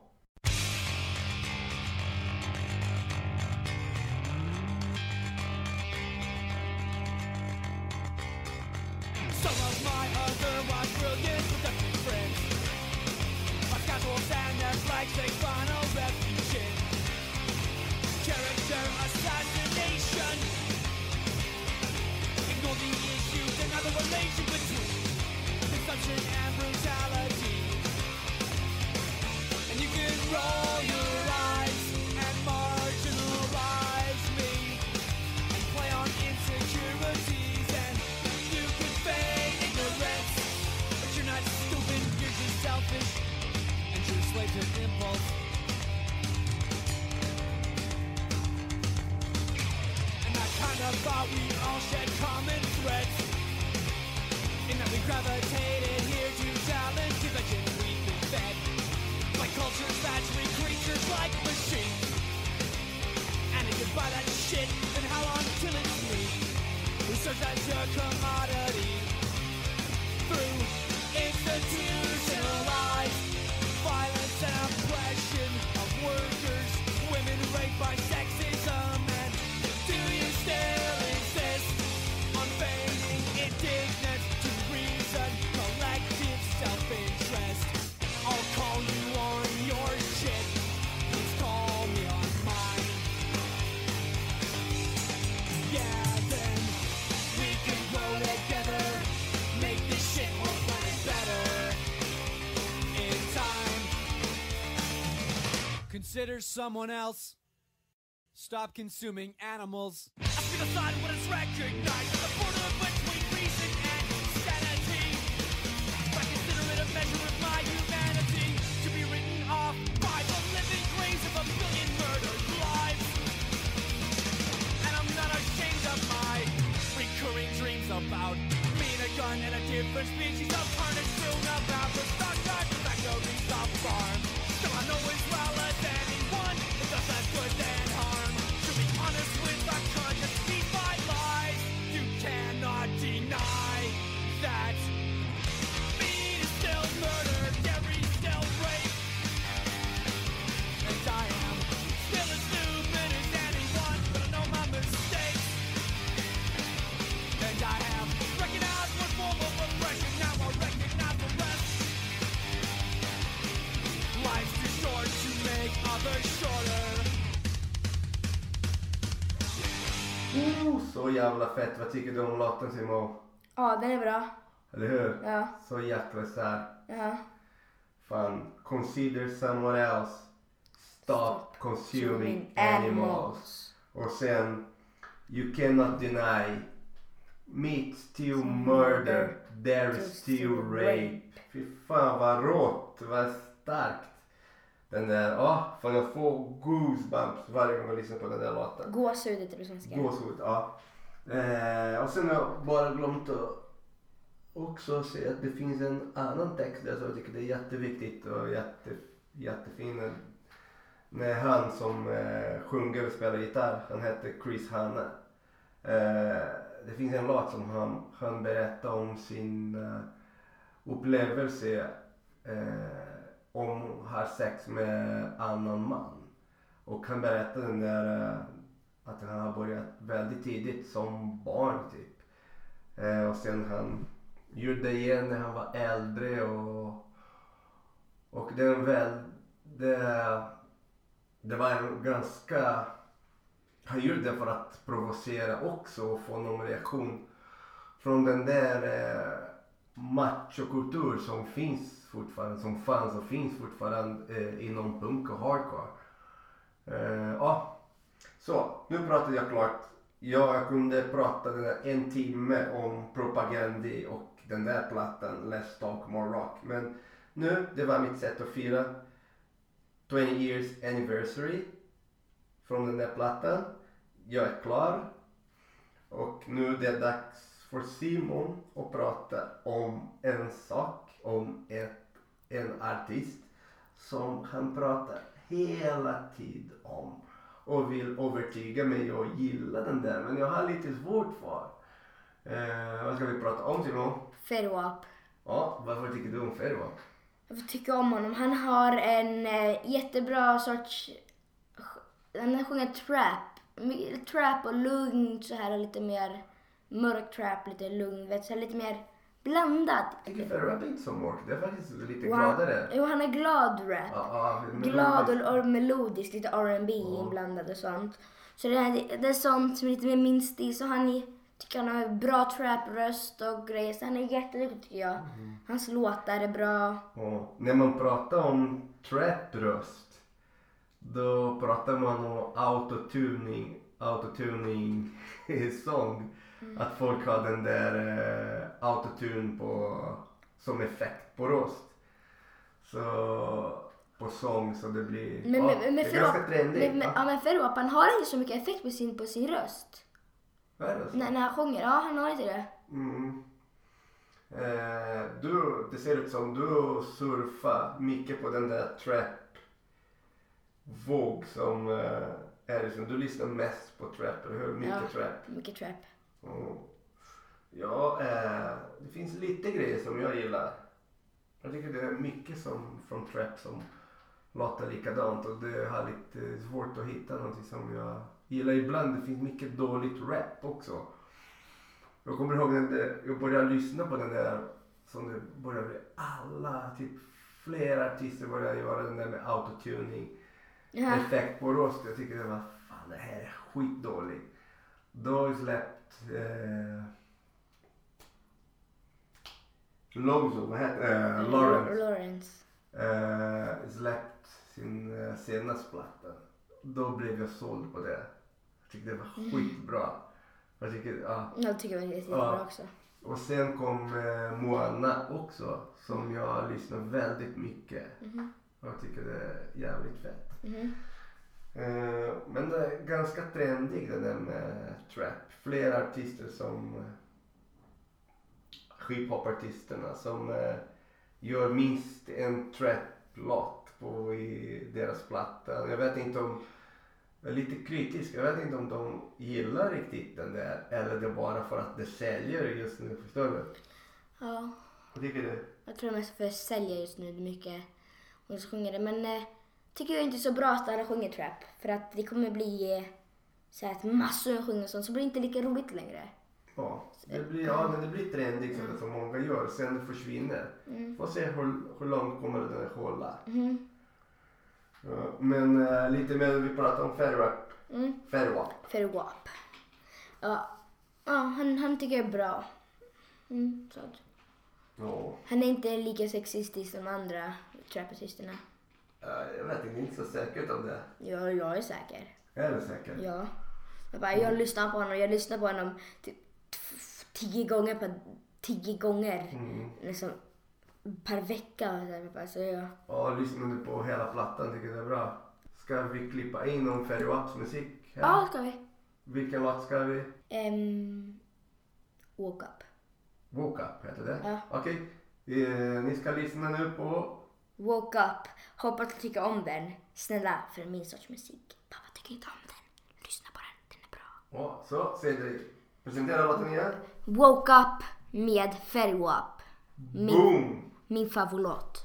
Consider someone else. Stop consuming animals. I see the sign when it's recognized. The border between reason and sanity. I consider it a measure of my humanity to be written off by the living graves of a billion murdered lives. And I'm not ashamed of my recurring dreams about being a gun and a different species of carnage soon about the stock drive, the factories, the farm. So I know as well as anyone, it does less good than harm. To be honest with my country. Så jävla fett. Vad tycker du om låten, Simon? Ja, den är bra. Eller hur? Ja. Så jäkla sär. Ja. Fan. Consider someone else. Stop, Stop consuming animals. animals. Och sen. You cannot deny. Meat still murder. There is still rape. Fy fan vad rått. Vad starkt. Den där, ja, oh, fan jag får goosebumps varje gång jag lyssnar på den där låten. Gåshud heter det på svenska. Gåshud, ja. Eh, och sen har jag bara glömt att också se att det finns en annan text där som jag tycker det är jätteviktigt och jätte, jättefin. När han som eh, sjunger och spelar gitarr, han heter Chris Hannah. Eh, det finns en låt som han, han berättar om sin uh, upplevelse eh, om har sex med annan man. Och han berättade den där att han har börjat väldigt tidigt som barn typ. Eh, och sen han gjorde det igen när han var äldre och och det, väl, det, det var en ganska, han gjorde det för att provocera också och få någon reaktion från den där eh, machokultur som finns fortfarande, som fanns och finns fortfarande eh, inom punk och hardcore. Eh, ja, så nu pratade jag klart. Jag kunde prata den där en timme om Propagandhi och den där plattan Less Talk, More Rock. Men nu, det var mitt sätt att fira twenty years anniversary från den där plattan. Jag är klar. Och nu det är dags för Simon att prata om en sak. Om ett, en artist som han pratar hela tiden om och vill övertyga mig och gilla den där, men jag har lite svårt för. Eh, vad ska vi prata om, Simon? Ferwap. Ja, varför tycker du om Ferwap? Jag tycker om honom. Han har en eh, jättebra sorts, han sjunger trap, trap och lugn så här, lite mer mörk trap, lite lugn, vet så lite mer blandat. Jag tycker Ferrap är inte så mörkt. Det är faktiskt lite wow. Gladare. Jo, han är glad rap. Ah, ah, glad och, och melodisk. Lite R and B oh. inblandad och sånt. Så det, här, det är sånt som är lite mer min stil. Så han är, tycker han har bra trap-röst och grejer. Så han är jätteduktig tycker jag. Mm. Hans låtar är bra. Oh. När man pratar om trap-röst, då pratar man om autotuning. Autotuning sång. Mm. Att folk har den där eh, autotune på, som effekt på röst. Så på sång så det blir men, oh, men, det är ganska trendigt. Men, men, ja men Ferwap, han har inte så mycket effekt på sin, på sin röst. Vad är det så? N- när han sjunger, ja han har inte det. Mm. Eh, du, det ser ut som du surfar mycket på den där trap-våg som eh, är det som du lyssnar mest på trap, eller hur? Mycket ja, trap. Mycket trap. Mm. Ja, eh, det finns lite grejer som jag gillar. Jag tycker det är mycket som, från trap som låter likadant och det är lite svårt att hitta någonting som jag gillar ibland. Det finns mycket dåligt rap också. Jag kommer ihåg när jag började lyssna på den där som det började bli alla, typ flera artister började göra den där med autotuning, ja. Effekt på röst. Jag tycker det var, fan det här är skitdåligt. Då släppt eh, Lozo, vad heter eh, Lawrence, Lawrence. Eh, släppt sin eh, senaste platta. Då blev jag såld på det. Jag tyckte det var skitbra. Jag tycker, ja. Jag tycker det var jättebra också. Och sen kom eh, Moana också, som jag lyssnar väldigt mycket. Mm-hmm. Jag tycker det är jävligt fett. Mm-hmm. Men det är ganska trendigt det där med trap. Flera artister som hiphopartisterna som gör minst en trap-låt på i deras platta. Jag vet inte om, jag är lite kritisk, jag vet inte om de gillar riktigt den där eller det är bara för att det säljer just nu, förstår du? Ja. Vad tycker du? Jag tror mest för att sälja just nu mycket och så sjunger det, men tycker jag inte så bra att alla sjunger trap. För att det kommer bli så att massor sjunger sånt. Så blir det inte lika roligt längre. Ja, det blir, ja, men det blir trendigt mm. som många gör. Sen det försvinner. Mm. Får se hur, hur långt kommer det att hålla. Mm. Ja, men äh, lite mer vi pratar om Ferwap. Mm. Ferwap. Ferwap. Ja, Ja, han, han tycker jag är bra. Mm, så. Ja. Han är inte lika sexistisk som andra trappartisterna. Jag vet inte, jag är inte så säker om det. Ja, jag är säker. Är du säker? Ja. Jag bara, jag lyssnar på honom, jag lyssnar på honom typ tio gånger per, tio gånger mm. liksom per vecka. Så jag... Ja, lyssnar du på hela plattan, tycker det är bra. Ska vi klippa in någon Ferroaps musik? Här? Ja, ska vi. Vilken låt ska vi? Um, walk Up. Walk Up heter det? Ja. Okej, eh, ni ska lyssna nu på... Walk Up. Hoppas du tycker om den. Snälla, för min sorts musik. Pappa tycker inte om den. Lyssna på den, den är bra. Ja, så säger du. Presentera låten igen. Walk Up med Ferroap. Boom! Min favorit.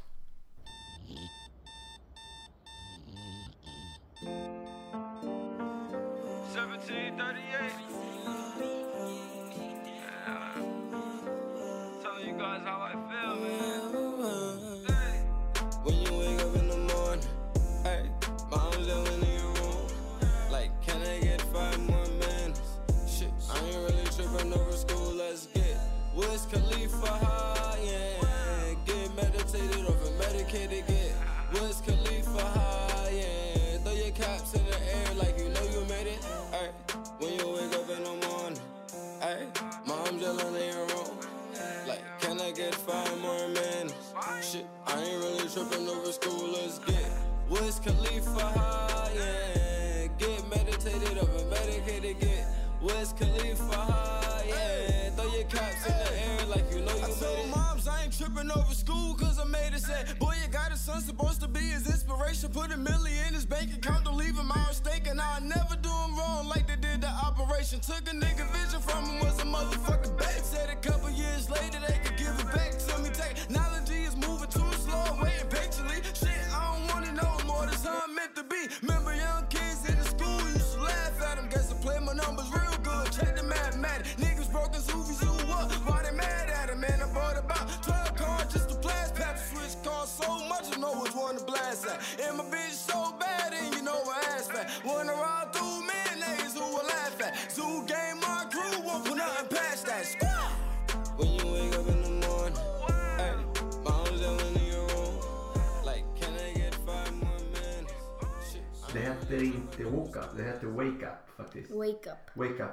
Wake Up. Wake Up.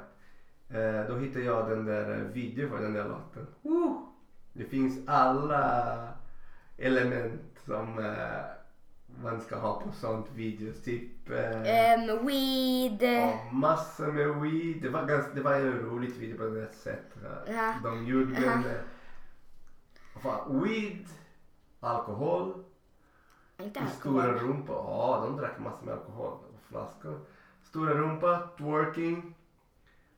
Eh, då hittade jag den där videon för den där låten. Uh! Det finns alla element som eh, man ska ha på sånt videos. Typ eh, um, weed. Ja, massor med weed. Det var, ganska, det var en rolig video på det sättet. Uh-huh. De gjorde uh-huh. den. Weed, alkohol. Inte alkohol. Stora rumpa. Ja, de drack massor med alkohol och flaskor. Stora rumpa, twerking,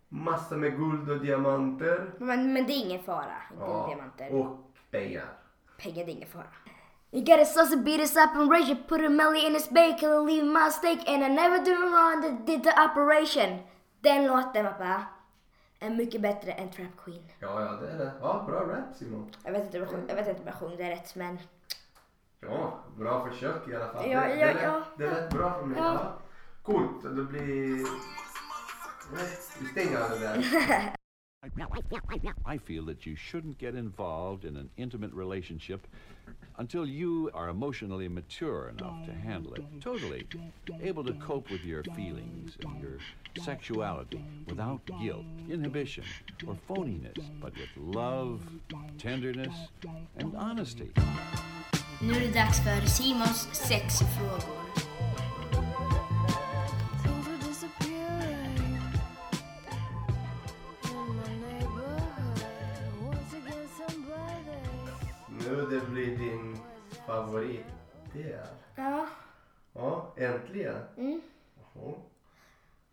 massa med guld och diamanter. Men, men det är ingen fara, guld och ja, diamanter. Och pengar. Pengar, det är ingen fara. You got a sausage, beat us up and raise it, put a melly in his bacon and leave my steak and I never do wrong that did the operation. Den låten, pappa, är mycket bättre än Trap Queen. Ja, ja, det är det. Ja, bra rap, Simon. Jag vet inte om jag, jag sjunger rätt, men... Ja, bra försök i alla fall. Ja, det, ja, det, det, ja. Det är rätt bra för mig, ja. Va? Coolt, det blir... Vi stänger det där. I feel that you shouldn't get involved in an intimate relationship until you are emotionally mature enough to handle it. Totally able to cope with your feelings and your sexuality without guilt, inhibition, or phoniness, but with love, tenderness, and honesty. Nu är det dags för Simons sexfrågor. Det blir din favorit där. Ja. Ja, äntligen. Mm. Jaha.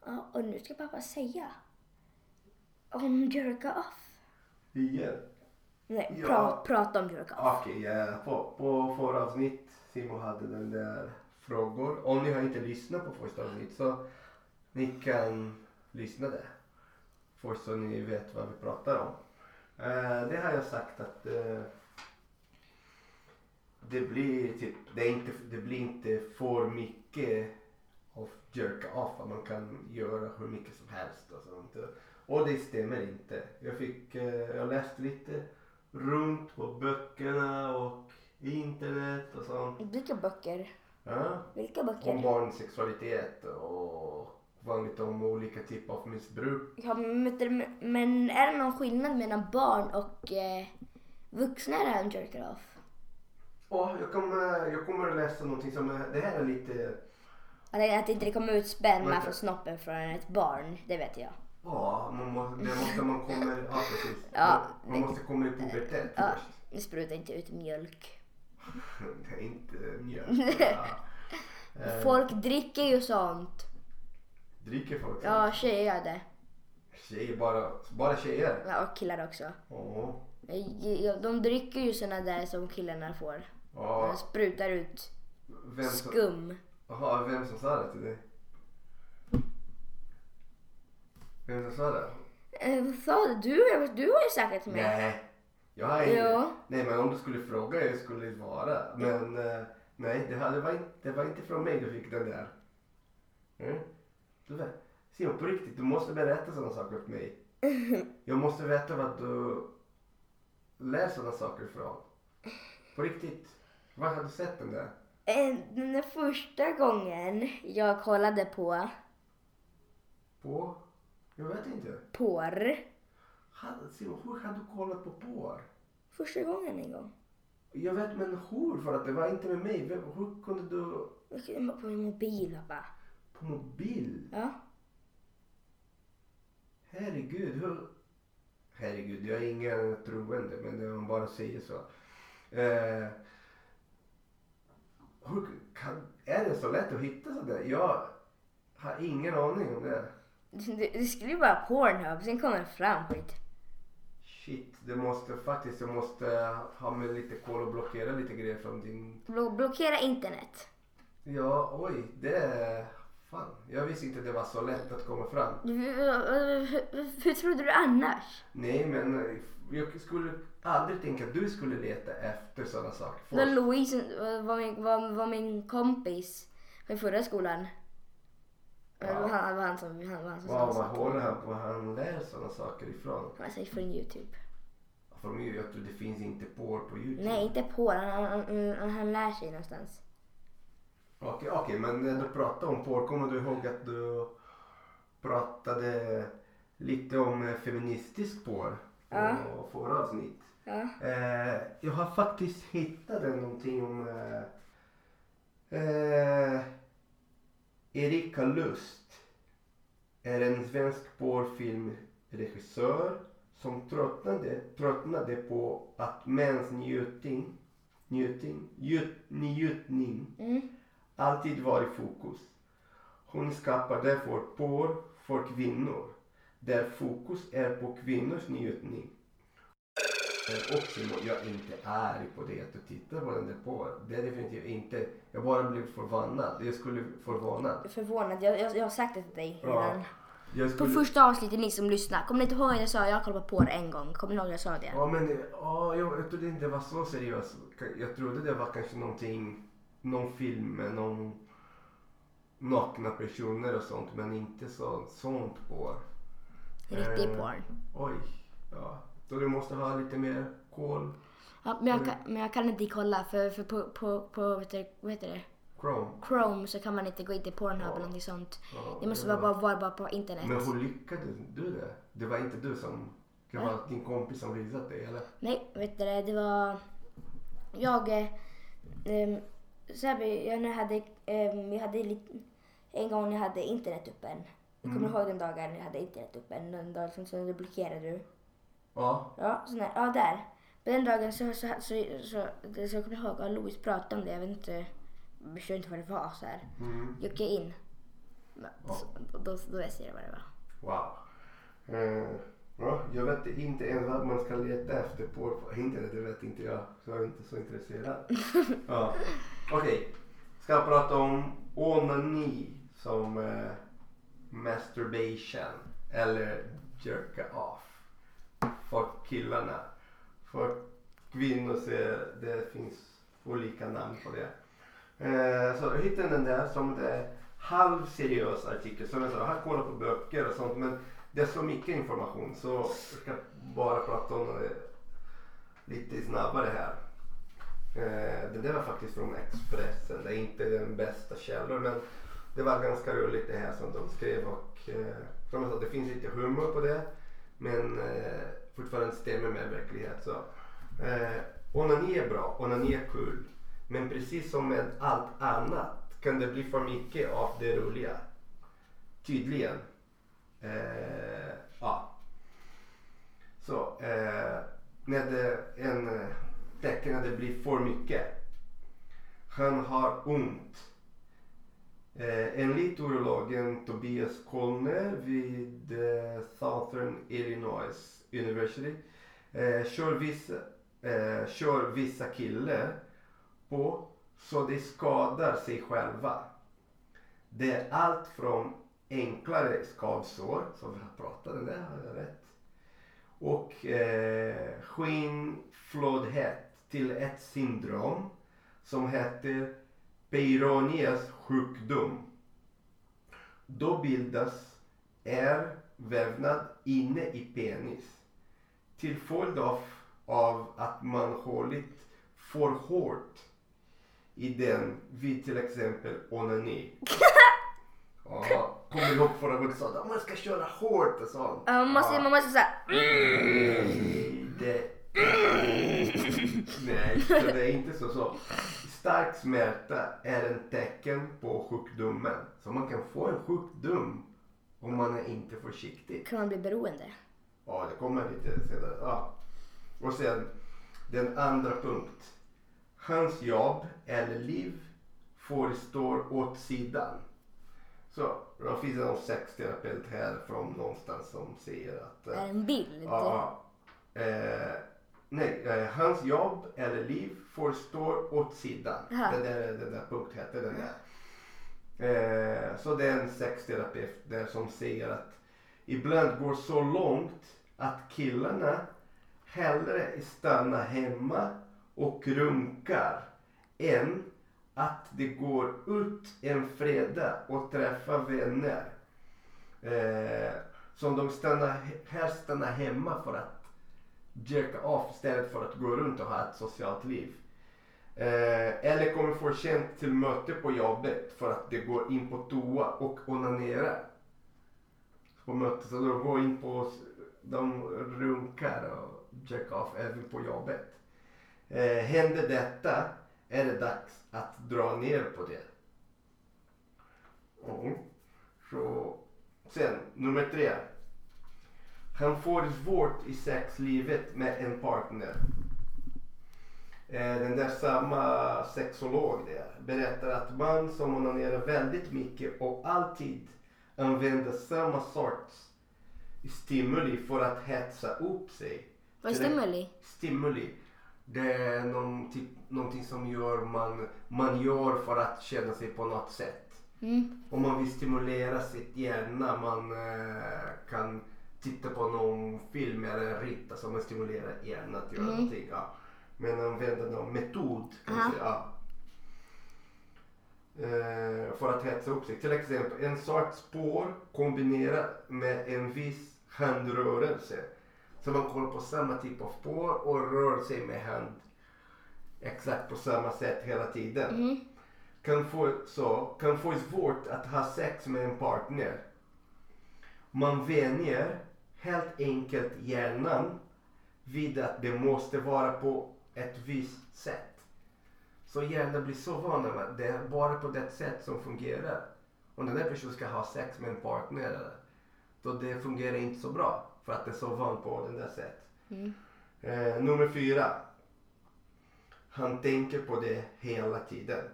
Ja, och nu ska pappa säga om jerk off. Igen? Nej, ja. pra- prata om jerk off. Okej, okay, ja. på, på förra avsnitt Simon hade den där frågor. Om ni har inte lyssnat på första avsnitt så ni kan lyssna där. Först så ni vet vad vi pratar om. Uh, det har jag sagt att... Uh, Det blir typ, det, inte, det blir inte för mycket av jerka off, man kan göra hur mycket som helst och sånt. Och det stämmer inte. Jag fick, jag läste lite runt på böckerna och internet och sånt. Vilka böcker? Ja. Vilka böcker? Om barnsexualitet och vanligt om olika typer av missbruk. Ja, men är det någon skillnad mellan barn och eh, vuxna där han jerkar av? Ja, jag kommer, jag kommer att läsa någonting som är, det här är lite... Att det inte kommer ut sperma från snoppen från ett barn, det vet jag. Ja, man måste, det måste man kommer, ja, precis. Ja, man det, måste komma i pubertet ja, först. Det sprutar inte ut mjölk. Det är inte mjölk. Ja. Folk dricker ju sånt. Dricker folk sånt? Ja, tjejer gör det. Tjejer, bara, bara tjejer? Ja, och killar också. Oh. De dricker ju såna där som killarna får. Oh. De sprutar ut vem som, skum. Jaha, vem som sa det till dig? Vem som sa det? Äh, sa det? Du, du har ju sagt till mig. Nej, jag har inte. Ja. Nej, men om du skulle fråga jag skulle svara. Men äh, nej, det, här, det, var inte, det var inte från mig du fick den där. Mm. Du vet, Simon, på riktigt, du måste berätta sådana saker för mig. Jag måste veta vad du läser sådana saker från. På riktigt, var har du sett den där? Den första gången jag kollade på... På? Jag vet inte. Porr. Simon, hur hade du kollat på porr? Första gången en gång. Jag vet, men hur? För att det var inte med mig. Hur kunde du... Jag kunde på min mobil, pappa. På mobil? Ja. Herregud, hur... Herregud, jag är ingen troende, men det man bara säger så. Eh... Hur kan... Är det så lätt att hitta sådär? Jag har ingen aning om det. Du, du skriver bara Pornhub, sen kommer det fram skit. Shit, det måste faktiskt, jag måste ha med lite koll och blockera lite grejer från din... Bl- blockera internet. Ja, oj, det... Fan, jag visste inte att det var så lätt att komma fram. Hur trodde du annars? Nej, men jag skulle aldrig tänka att du skulle leta efter sådana saker. Först. Men Louise var min, var, var min kompis i förra skolan. Ja. Det var han, var han som, han, var han som wow, sa saker. Håller han på att han lär sådana saker ifrån? Han säger från YouTube. Från YouTube? Jag tror det finns inte på på YouTube. Nej, inte på. Han, han, han lär sig någonstans. Okej, okej, men när du pratade om porr, kommer du ihåg att du pratade lite om feministisk porr på ja. förra avsnitt? Ja. Eh, jag har faktiskt hittat någonting om eh, eh, Erika Lust är en svensk porrfilmregissör som tröttnade, tröttnade på att mäns njutning, njutning, njut, njutning mm. alltid var i fokus. Hon skapar därför porr för kvinnor, där fokus är på kvinnors njutning. Och Simon, jag är inte ärlig på det att du tittar på den där porr. Det är definitivt inte. Jag bara blev förvånad. Jag skulle förvånad. Förvånad? Jag, jag, jag har sagt det till dig innan. Ja, skulle... På första avsnittet, ni som lyssnar. Kommer ni inte ihåg att jag sa att jag kollade på porr en gång? Kommer ni ihåg att jag sa det? Ja, men ja, jag trodde inte det var så seriöst. Jag trodde det var kanske någonting... någon film med någon nakna personer och sånt, men inte så, sånt porr. Riktig eh, porr. Oj, ja. Så du måste ha lite mer koll. Ja, men jag, kan, men jag kan inte kolla för, för på, på, på vet du, vad heter det? Chrome. Chrome, så kan man inte gå in till Pornhub ja. eller någonting sånt. Ja, det måste ja. vara, bara, bara på internet. Men hur lyckades du det? Det var inte du som, det var ja. din kompis som visade det, eller? Nej, vet du det, det var jag... Eh, Så här, jag hade, um, jag hade lite, en gång jag hade internet öppen. Jag kommer mm. ihåg den dagen jag hade internet öppen. Den dagen som, som du blockerade du. Ja. Ja, sån här, ja där. Men den dagen så, så, så, så, så, så kommer jag ihåg att Louise pratade om det. Jag vet inte, jag förstår inte vad det var så här. Mm. Jag gick in. Men, ja. så, då, då, då jag ser jag vad det var. Wow. Mm. Ja, jag vet inte ens vad man ska leta efter på internet, det vet inte jag, så jag är inte så intresserad. Ja. Okej, okay. Ska jag prata om onani som eh, masturbation eller jerka off för killarna. För kvinnor så det finns olika namn på det. Eh, så jag hittade den där som det halvseriös artikel, som jag sa, jag har kollat på böcker och sånt, men det är så mycket information, så jag ska bara prata om lite snabbare här. Eh, det där var faktiskt från Expressen, det är inte den bästa källor, men det var ganska roligt det här som de skrev, och eh, som jag sa, det finns lite humor på det, men eh, fortfarande stämmer med verklighet. Så. Eh, onani är bra, onani är kul, men precis som med allt annat kan det bli för mycket av det roliga. Tydligen. Eh, ja. Så, eh, när det en tecken att det blir för mycket. Han har ont. Eh, enligt urologen Tobias Kolner vid eh, Southern Illinois University eh, kör, vissa, eh, kör vissa killar på så de skadar sig själva. Det är allt från enklare skavsår, som vi har pratat om, det har jag rätt, och eh, skinnflodhet till ett syndrom som heter Peyronias sjukdom. Då bildas ärrvävnad inne i penis till följd av, av att man hållit för hårt i den vid till exempel onani. Ja, kommer ihåg förra gången sa att man ska köra hårt och sånt. Ja, man måste, ja. Man måste säga. Det... Nej, så det är inte så så. Stark smärta är en tecken på sjukdomen. Så man kan få en sjukdom om man är inte försiktig. Kan man bli beroende? Ja, det kommer lite senare. Ja. Och sen, den andra punkt. Hans jobb eller liv får stå åt sidan. Så, då finns det någon sexterapeut här från någonstans som säger att... Äh, en bild? Ja. Eh, nej, eh, hans jobb eller liv får stå åt sidan. Den där, den där punkten heter den där. Eh, så det är en sexterapeut där som säger att ibland går så långt att killarna hellre stannar hemma och runkar än att det går ut en fredag och träffa vänner. Eh, som de stannar, här stannar hemma för att jerka av istället för att gå runt och ha ett socialt liv. Eh, eller kommer få känt till möte på jobbet för att det går in på toa och onanera. På mötet så de går in på, de runkar och jerka av även på jobbet. Eh, händer detta är det dags att dra ner på det. Mm. Så. Sen, nummer tre. Han får svårt i sexlivet med en partner. Eh, den där samma sexolog där berättar att man som onanerar väldigt mycket och alltid använder samma sorts stimuli för att hetsa upp sig. Vad är stimuli? Stimuli. Det är någon typ, någonting som gör man, man gör för att känna sig på något sätt. Mm. Om man vill stimulera sitt hjärna, man eh, kan titta på någon film eller rita som man stimulerar hjärnan att göra mm. någonting. Ja. Men använda någon metod kan man säga, ja. eh, för att hetsa upp sig. Till exempel en sorts spår kombinerat med en viss handrörelse. Så man kollar på samma typ av spår och rör sig med hand exakt på samma sätt hela tiden. Mm. Kan få, så, kan få svårt att ha sex med en partner. Man vänjer helt enkelt hjärnan vid att det måste vara på ett visst sätt. Så hjärnan blir så van med att det är bara på det sätt som fungerar. Om den här personen ska ha sex med en partner, då det fungerar inte så bra. För att det är så van på den där sätt. Mm. Eh, nummer fyra. Han tänker på det hela tiden.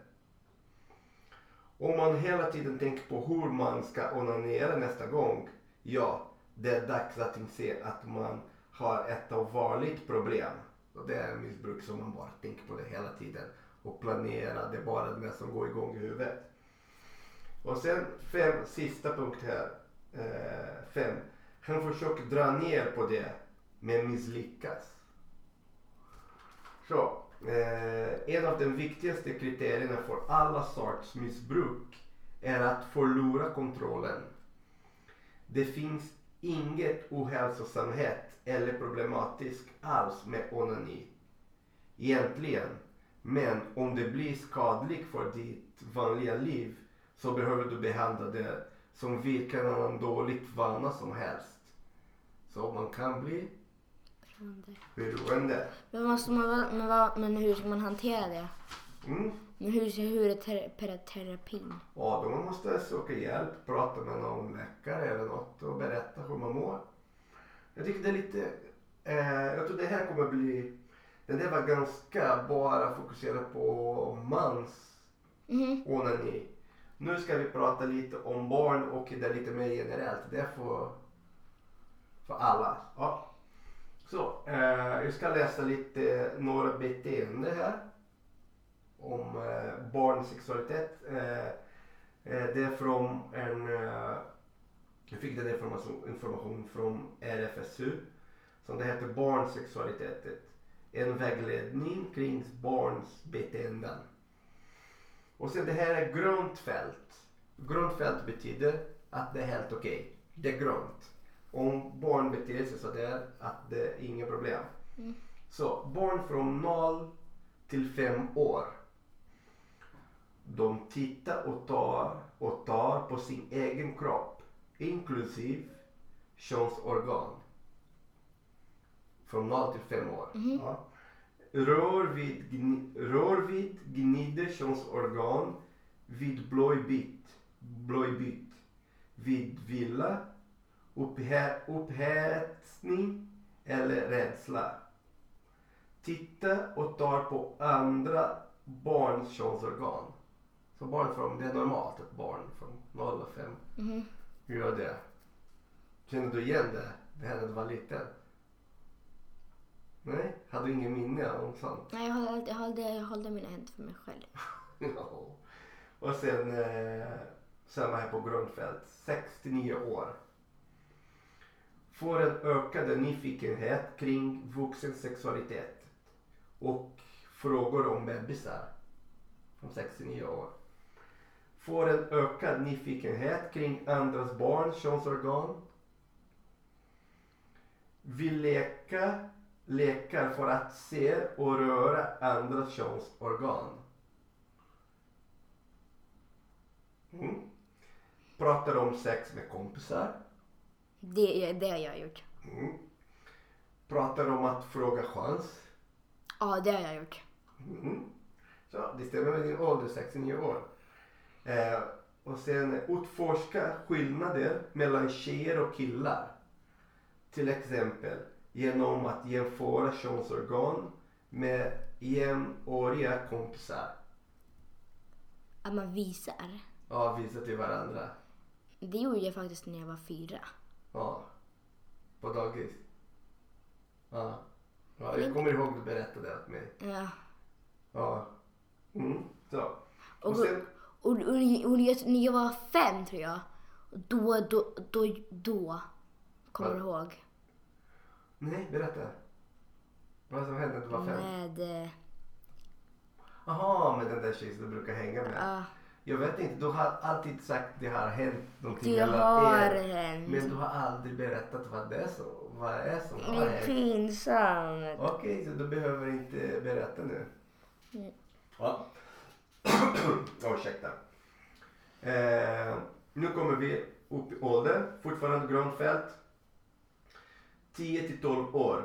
Om man hela tiden tänker på hur man ska onanera nästa gång. Ja, det är dags att inse att man har ett allvarligt problem. Och det är missbruk som man bara tänker på det hela tiden. Och planerar det bara det som går igång i huvudet. Och sen fem, sista punkt här. Eh, fem. Han försöker dra ner på det, men misslyckas. Så, eh, en av de viktigaste kriterierna för alla sorts missbruk är att förlora kontrollen. Det finns inget ohälsosamhet eller problematiskt alls med onani. Egentligen. Men om det blir skadligt för ditt vanliga liv så behöver du behandla det som vilken annan dålig vana som helst. Så man kan bli beroende. Men, måste man vara, men, vad, men hur ska man hantera det? Mm. Men hur, hur är ter, terapin? Ja, då måste man söka hjälp, prata med någon läkare eller något och berätta hur man mår. Jag tycker det är lite... Eh, jag tror det här kommer bli... Det där var ganska bara fokuserat på mans mm. onani. Nu ska vi prata lite om barn och det är lite mer generellt. Det är för, för alla. Ja. Så, eh, jag ska läsa lite några beteenden här. Om eh, barnsexualitet. Eh, eh, det är från en... Eh, jag fick den information, information från R F S L. Som det heter barnsexualitetet. En vägledning kring barns beteenden. Och sen det här är grundfält. Grundfält betyder att det är helt okej. Okay. Det är grönt. Om barn beter sig sådär att det är inga problem. Mm. Så barn från noll till fem år. De tittar och tar, och tar på sin egen kropp. Inklusive könsorgan. Från noll till fem år. Mm. Ja. Rör vid, gn- rör vid gnider könsorgan vid blöjbyte, blöjbyte, vid villa, upphä- upphetsning eller rädsla. Titta och tar på andra barns könsorgan. Så barn från, det är normalt att barn från noll och fem mm. gör det. Känner du igen det? Det här när du var liten. Nej, hade du ingen minne om sånt? Nej, jag håller jag håller jag håller mina händer för mig själv. Ja. Och sen eh, samma här på grundfält, sextionio år. Får en ökad nyfikenhet kring vuxen sexualitet och frågor om bebisar från sextionio år. Får en ökad nyfikenhet kring andras barns könsorgan. Vill leka lekar för att se och röra andra könsorgan. Mm. Pratar om sex med kompisar. Det, det har jag gjort. Mm. Pratar om att fråga chans. Ja, det har jag gjort. Mm. Så, det stämmer med din ålder, sextionio år. Eh, och sen utforska skillnader mellan tjejer och killar. Till exempel genom att jämföra könsorgan med jämnåriga kompisar. Att man visar? Ja, visar till varandra. Det gjorde jag faktiskt när jag var fyra. Ja, på dagis. Ja, ja jag kommer ihåg att du berättade åt mig. Ja. Ja, mm, så. Och, och, sen... och, och, och, och när jag var fem tror jag, då, då, då, då kommer ja. jag ihåg. Nej, berätta. Vad som hände när du var fem? Med... Jaha, med den där tjejen du brukar hänga med. Uh, jag vet inte, du har alltid sagt att det har hänt någonting. Det har hänt. Men du har aldrig berättat vad det är som, vad är som har hänt. Det är pinsamt. Okej, okay, så du behöver inte berätta nu. Mm. Ja. Ursäkta. Eh, nu kommer vi upp i ålder. Fortfarande grundfält. tio till tolv år.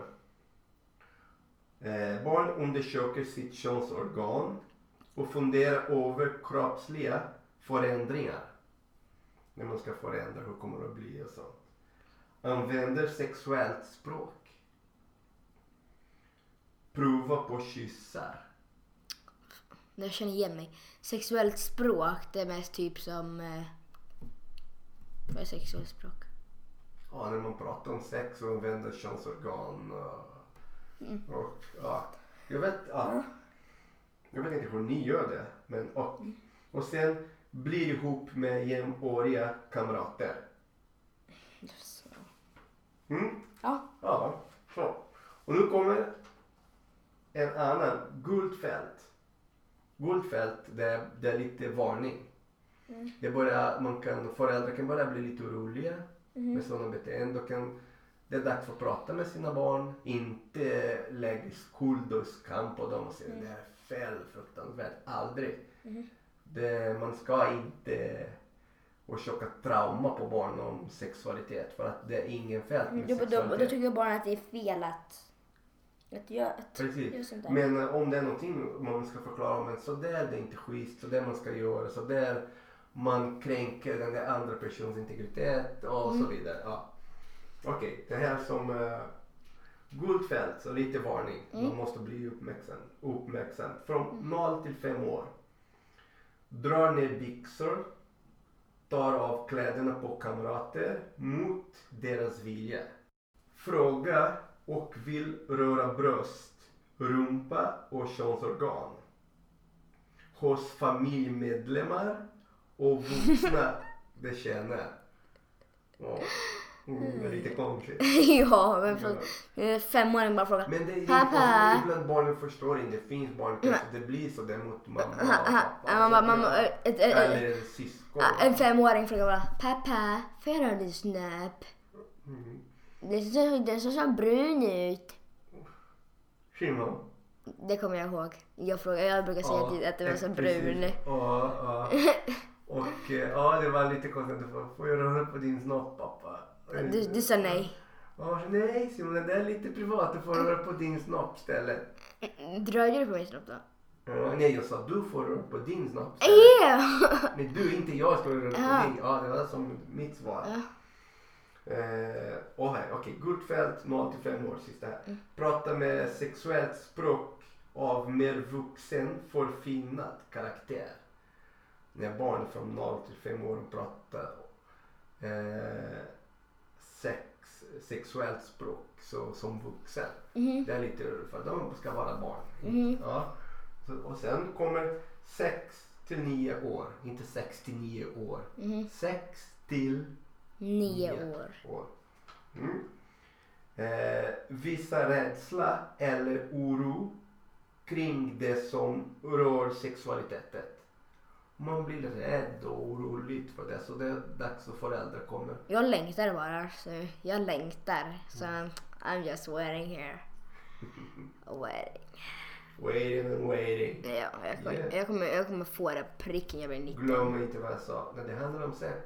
Eh, barn undersöker sitt könsorgan och funderar över kroppsliga förändringar. När man ska förändra, hur kommer det att bli och sånt. Använder sexuellt språk. Prova på kyssar. Jag känner igen mig. Sexuellt språk, det är mest typ som... Eh, vad är sexuellt språk? Ja, när man pratar om sex och använder könsorgan och, mm. och ja, jag vet, ja, jag vet inte hur ni gör det, men och, och sen blir ihop med jämnåriga kamrater. Mm? Ja. Ja, så. Och nu kommer en annan guldfält. Guldfält, det, det är lite varning. Mm. Det börjar, man kan, föräldrar kan bara bli lite oroliga. mm. med sådana beteenden och kan, det är dags att prata med sina barn, inte lägga skuld och skam på dem och säga mm. det är fel, fruktansvärt, aldrig. Mm. Det, man ska inte orsaka trauma på barn om sexualitet för att det är ingen fel med mm. sexualitet. Då, då tycker barn att det är fel att att göra sånt. Men om det är någonting man ska förklara, men så där, det är inte schysst, så där man ska göra, så där man kränker den där andra personens integritet och mm. så vidare. Ja. Okej, okay, det här som uh, guldfält, så lite varning. Mm. Man måste bli uppmärksam. uppmärksam. Från mm. noll till fem år. Drar ner byxor, tar av kläderna på kamrater mot deras vilja. Frågar och vill röra bröst, rumpa och könsorgan. Hos familjemedlemmar och vuxna det känner. Ja. Mm, det är lite konstigt. Ja, men för, ja. Femåring bara frågar. Men det är pappa. Ibland barnen förstår inte. Det finns barn kanske det blir så där mot mamma och pappa. Mamma, mamma, eller syskon. En femåring frågar bara, pappa, får jag röra din snäpp? Mm. Det ser, det ser så brun ut. Simon? Det kommer jag ihåg. Jag, frågar, jag brukar säga ja, till att det var så brun. Ja, ja. Och ja, det var lite konstigt. Får jag röra på din snopp, pappa? Du, du sa nej. Ja, nej Simon, det är lite privat. Du får röra på din snopp stället. Dröjde du på min snopp då? Ja, nej, jag sa du får röra på din snopp stället. Yeah. Men du, inte jag ska röra på ja. Din. Ja, det var som mitt svar. Ja. Eh, oh, Okej, okay. Guldfält, noll till fem år, sista här. Mm. Prata med sexuellt språk av mer vuxen förfinad karaktär. När barn från noll till fem år pratar eh, sex, sexuellt språk så, som vuxen. Mm. Det är lite för de ska vara barn. Mm. Ja. Så, och sen kommer sex till nio år, inte sex till nio år. Mm. sex till nio år. Mm. Eh, visa rädsla eller oro kring det som rör sexualiteten. Man blir rädd och orolig för det, så det är dags att föräldrar kommer. Jag längtar bara, så jag längtar. Så mm. I'm just waiting here. Waiting. Waiting and waiting. Ja, jag kommer, yeah. jag kommer, jag kommer få det pricken, jag blir nitton. Glöm inte vad jag sa, när det handlar om sex.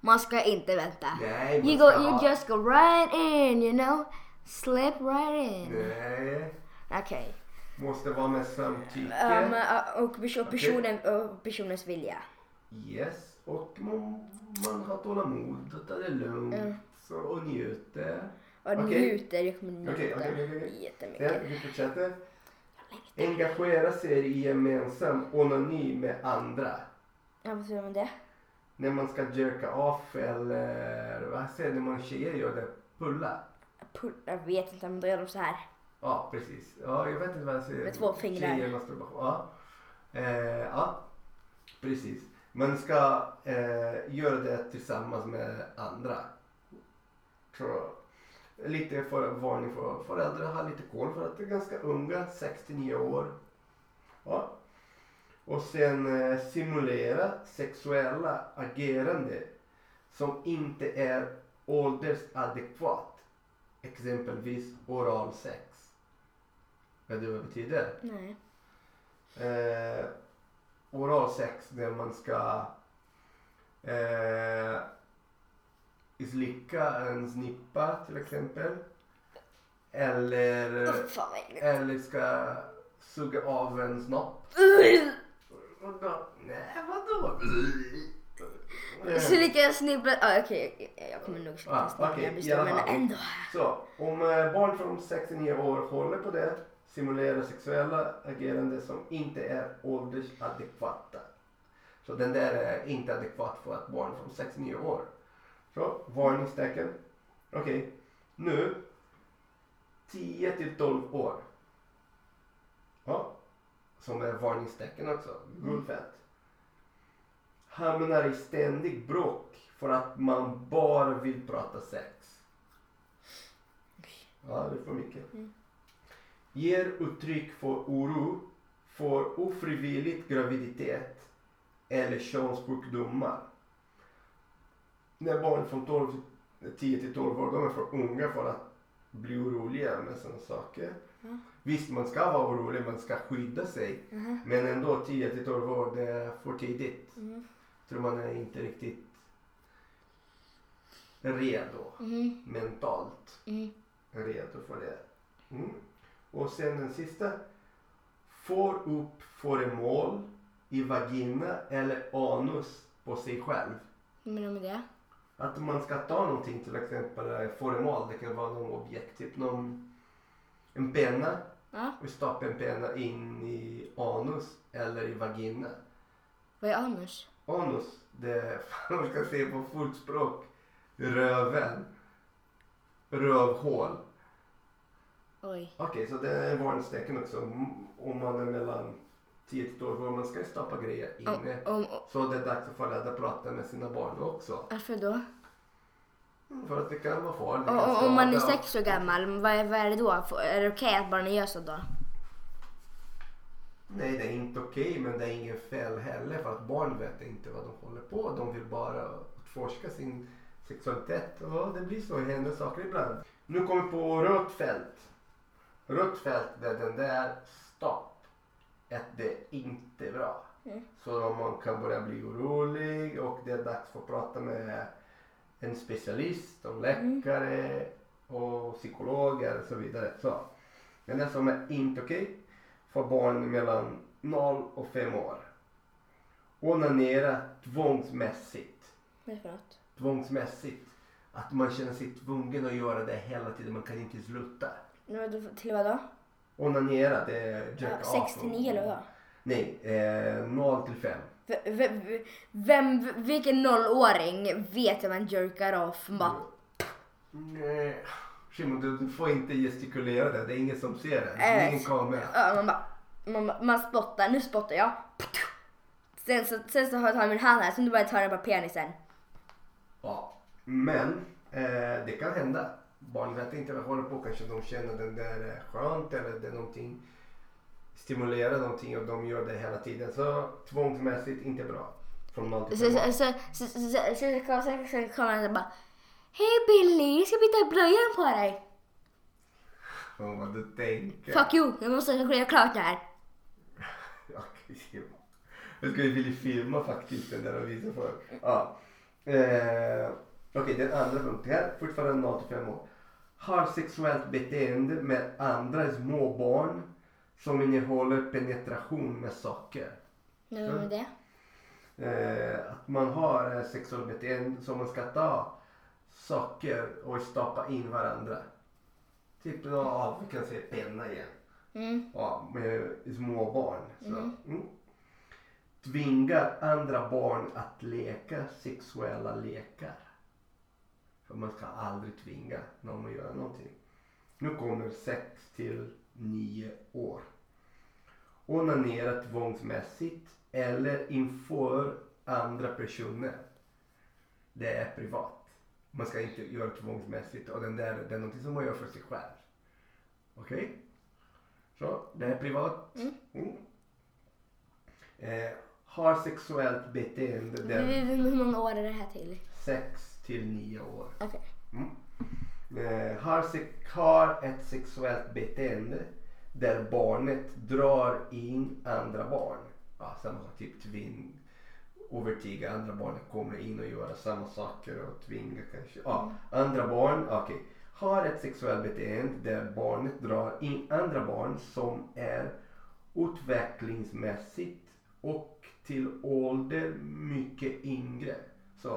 Man ska inte vänta. Nej, man you, go, you just go right in, you know. Slip right in. Nej. Okej. Okay. Måste vara med samtycke. Um, och personen, okay. och personens vilja. Yes. Och man, man har tålamod och tar det lugnt. Mm. Så, och njuter. Och okay. njuter. Jag kommer njuta okay, okay, okay. jättemycket. Sen, vi fortsätter. Engagera sig i gemensam onani med andra. Ja, vad säger man det? När man ska jerka off eller vad säger det man tjejer gör det? Pulla. Pull, jag vet inte om de gör det så här. Ja, precis. Ja, jag vet inte vad jag säger. Med två fingrar. Tjejer måste bara, ja. Eh, ja, precis. Man ska eh, göra det tillsammans med andra. Tror jag. Lite för, varning för föräldrar har lite koll för att det är ganska unga, sex till nio år. Ja. Och sen eh, simulera sexuella agerande som inte är åldersadekvat. Exempelvis oral sex. Vet du vad det betyder? Nej. Eh, oral sex när man ska eh, slicka en snippa till exempel. Eller, oh, eller ska suga av en snopp. Vadå? Nej, vadå? Så lika snibbla... Ah, okej, okay. Jag kommer nog sluta snibbla. Ah, okay. Jag blir stor, men ändå. Så, om barn från sex till nio år håller på det, simulerar sexuella agerande som inte är åldersadekvata. Så den där är inte adekvat för att barn från sex till nio år. Så, varningstecken. Okej, okay. Nu tio till tolv år. Ja. Som är varningstecken också. Guldfält. Mm. Hamnar i ständig bråk för att man bara vill prata sex. Ja, det är för mycket. Mm. Ger uttryck för oro för ofrivilligt graviditet eller könssjukdomar. När barn från 12 tio till tolv år, de är för unga för att bli oroliga med sådana saker. Mm. Visst, man ska vara orolig, man ska skydda sig. Mm. Men ändå tio till tolv år, det är för tidigt. Mm. Tror man är inte riktigt redo. Mm. Mentalt mm. redo för det. Mm. Och sen den sista. Får upp föremål i vagina eller anus på sig själv. Vad menar du med det? Att man ska ta någonting, till exempel föremål. Det kan vara någon objekt, typ någon, en penna. Ja. Och stoppa en penna in i anus eller i vagina. Vad är anus? Anus, det är, man ska se på fullt språk, röven. Rövhål. Okej, okay, så det är varningstecken också. Om man är mellan tio till tolv år, man ska stoppa grejer inne. Om, om, om. Så det är dags att föräldrar prata med sina barn också. Varför då? Mm, för att det kan vara farligt. Om, om man är sex år gammal, vad är, vad är det då? Är det okej okay att barnen gör så då? Nej, det är inte okej, okay, men det är ingen fel heller. För att barn vet inte vad de håller på. De vill bara utforska sin sexualitet. Och det blir så, händer saker ibland. Nu kommer vi på rött fält. Rött fält, där den där stopp. Att det är inte bra. Mm. Så man kan börja bli orolig och det är dags för att prata med en specialist, en läkare mm. och psykologer och så vidare. Så. Men det som är inte okej okay för barn mellan noll och fem år. Onanera tvångsmässigt. Förlåt. Tvångsmässigt. Att man känner sig tvungen att göra det hela tiden. Man kan inte sluta. Nu, till vad då? Onanera, det är jerk ja, sex till nio eller vad? Nej, eh, noll till fem. V- v- vem, vilken nollåring vet att man jerkar av? Bara... Nej, Simon, du får inte gestikulera det. Det är ingen som ser det. Det är ingen kamera. Ja, man, bara, man, man spottar. Nu spottar jag. Sen så, sen så har jag tagit min hand här. Sen du bara tar den på penisen. Ja, men eh, det kan hända. Barn vet inte vad håller på, kanske de känner den där skönt eller det är någonting, stimulerar någonting och de gör det hela tiden. Så tvångsmässigt inte bra. Från noll till fem år. Så kommer han och bara, hej Billy, ska byta blöjan på dig? Åh, vad du tänker. Fuck you, jag måste göra klart det här. Okej, jag skulle vilja filma faktiskt den där och visa för. Ja. Eh... Okej, okay, den andra punkten här, fortfarande noll till fem år. Har sexuellt beteende med andra små barn som innehåller penetration med socker. Vad är mm. det? Eh, att man har sexuellt beteende som man ska ta socker och stoppa in varandra. Typ då, ja, vi kan se penna igen. Mm. Ja, med små barn. Så. Mm. Mm. Tvingar andra barn att leka sexuella lekar. För man ska aldrig tvinga någon att göra någonting. Nu kommer sex till nio år. Onanera tvångsmässigt eller inför andra personer. Det är privat. Man ska inte göra tvångsmässigt och den där, det är någonting som man gör för sig själv. Okej? Okay? Så, det är privat. Mm. Mm. Eh, har sexuellt beteende. Där. Hur många år är det här till? sex till nio år. Okay. Mm. Eh, har, se- har ett sexuellt beteende där barnet drar in andra barn. Ja, samma typ tving, övertyga andra barn kommer in och göra samma saker och tvinga kanske. Ja, andra barn, okej. Okay. Har ett sexuellt beteende där barnet drar in andra barn som är utvecklingsmässigt och till ålder mycket yngre. Så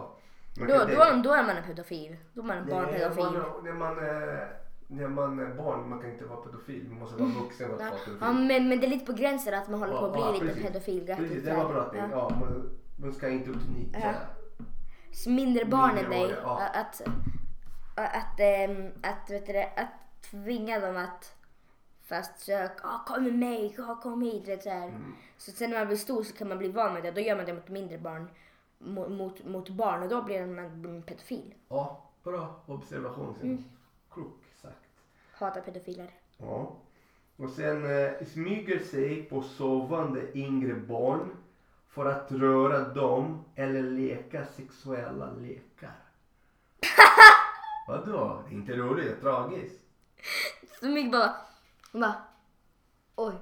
Då, då, då är man en pedofil. Då är man en barnpedofil. När man, när man är barn, man kan inte vara pedofil. Man måste vara vuxen för att vara pedofil. Ja, men, men det är lite på gränsen att man håller på att bli ja, lite precis. pedofil. Precis, det var bra att ja. Ja, man, man ska inte utnyttja ja. mindre barn än dig. Ja. Att, att, att, att, vet du det, att tvinga dem att fast sök, oh, kom med mig, oh, kom hit. Vet du, så, här. Mm. Så sen när man blir stor så kan man bli van med det. Då gör man det mot mindre barn. Mot, mot barn och då blir man pedofil. Ja, bra observation. Mm. Klok sagt. Hatar pedofiler. Ja. Och sen eh, smyger sig på sovande yngre barn för att röra dem eller leka sexuella lekar. Vadå? Inte roligt, tragiskt. Så mycket bara, bara, oj.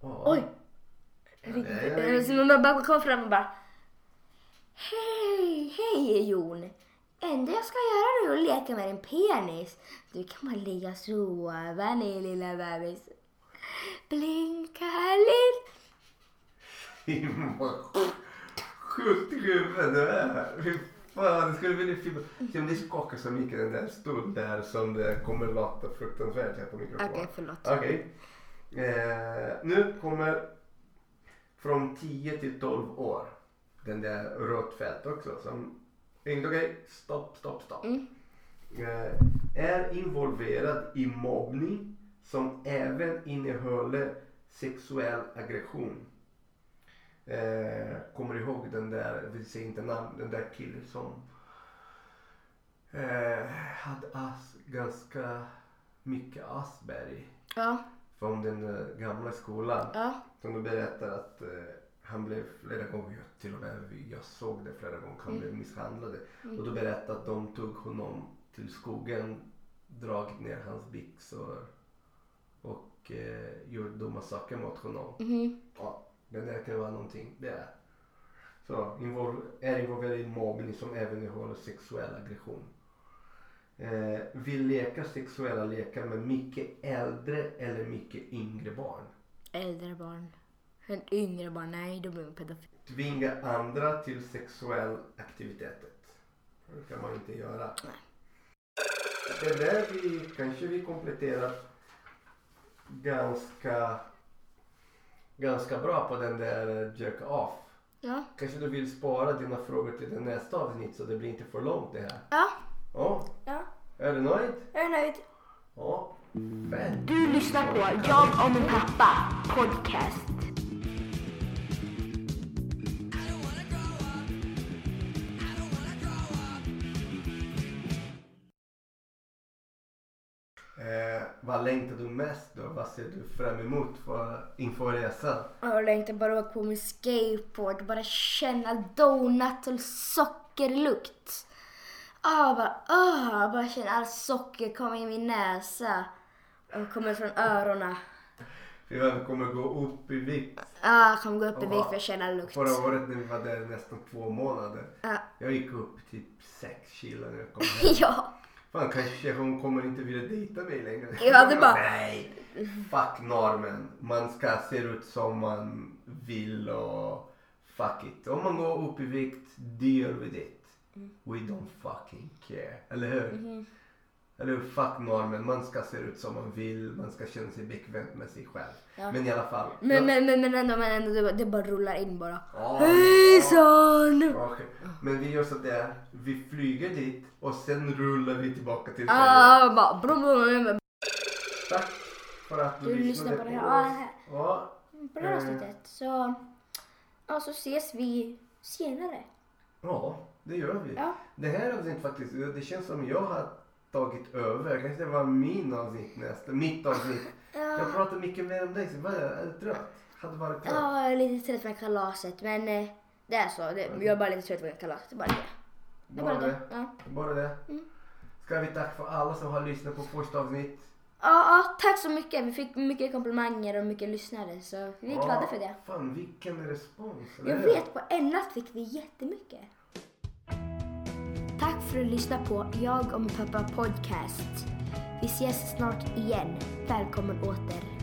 Oh. Oj. Ja, så man bara kom fram och bara, hej, hej Jon. Enda jag ska göra nu är att leka med en penis. Du kan bara ligga och sova ner, lilla bebis. Blinka lite. Simma. Sjukt i huvudet du är. Fy fan, det skulle bli fint. Se om det skakar så mycket den där stund där som det kommer låta fruktansvärt här på mikrofonen. Okej, okay, förlåt. Okej. Okay. Eh, nu kommer från tio till tolv år. Den där rötfält också som... Inte okej, okay. stopp, stopp, stopp. Mm. Eh, är involverad i mobbning som även innehåller sexuell aggression. Eh, kommer ihåg den där, vi säger inte namn, den där killen som eh, hade as, ganska mycket Asperger. Ja. Från den gamla skolan. Ja. Som berättar att eh, han blev flera gånger, till och med jag såg det flera gånger, han mm. blev misshandlad. Mm. Och då berättade att de tog honom till skogen, dragit ner hans byxor och eh, gjorde dumma saker mot honom. Mm. Ja, det där kan vara någonting. Det är. Så, invol- är involverad i mobbning som även innehåller sexuell aggression. Eh, vill leka sexuella lekar med mycket äldre eller mycket yngre barn. Äldre barn. En yngre barn, nej, då blir man pedofil. Tvinga andra till sexuell aktivitet. Det kan man inte göra. Nej. Det där vi, kanske vi kompletterar ganska ganska bra på den där jerk off. Ja. Kanske du vill spara dina frågor till den nästa avsnitt så det blir inte för långt det här. Ja. Ja. Ja. Är du nöjd? Jag är nöjd. Ja. Fett. Du lyssnar på Jag och min pappa podcast. Vad längtar du mest då? Vad ser du fram emot för, inför resan? Jag längtar bara att åka på min skateboard. Bara känna donut och sockerlukt. Ah, bara, ah, bara känna all socker komma i min näsa. Och komma från öronen. Jag kommer gå upp i vikt. Ja, jag kommer gå upp i vikt för att känna lukt. Förra året när vi var där nästan två månader. Ah. Jag gick upp typ sex kilo när jag kom hem. Ja. Fan, kanske hon kommer inte vilja dejta mig längre. Ja, det bara... Nej, fuck normen. Man ska se ut som man vill och fuck it. Om man går upp i vikt, deal with it. We don't fucking care. Eller hur? Mm-hmm. Eller hur? Fuck normen. Man ska se ut som man vill. Man ska känna sig bekvämt med sig själv. Ja. Men i alla fall. Men, jag... men, men, men ändå, men ändå. Det bara rullar in bara. Oh, hejsan! Oh. Okay. Men vi gör så där. Vi flyger dit och sen rullar vi tillbaka till Sverige. Ah, bara brum, brum, brum. Tack för att du, du lyssnade på, på det här. Ja. På det här avsnittet. Så, ja, så ses vi senare. Ja, det gör vi. Ja. Det här avsnittet faktiskt, det känns som jag har tagit över. Kanske det var min avsnitt nästa. Mitt avsnitt. Ja. Jag pratar mycket mer om dig. Så jag är trött. Hade varit trött. Ja, jag är lite trött med kalaset. Men det är så. Det, jag är bara lite trött med kalaset. Det är bara det. Det bara det. Ja. Bara det. Mm. Ska vi tacka för alla som har lyssnat på första avsnitt? Ja, ja, tack så mycket. Vi fick mycket komplimanger och mycket lyssnare. Så vi är ja, glada för det. Fan, vilken respons. Jag det? vet, på en natt fick vi jättemycket. Tack för att lyssna på Jag och min pappa podcast. Vi ses snart igen. Välkommen åter.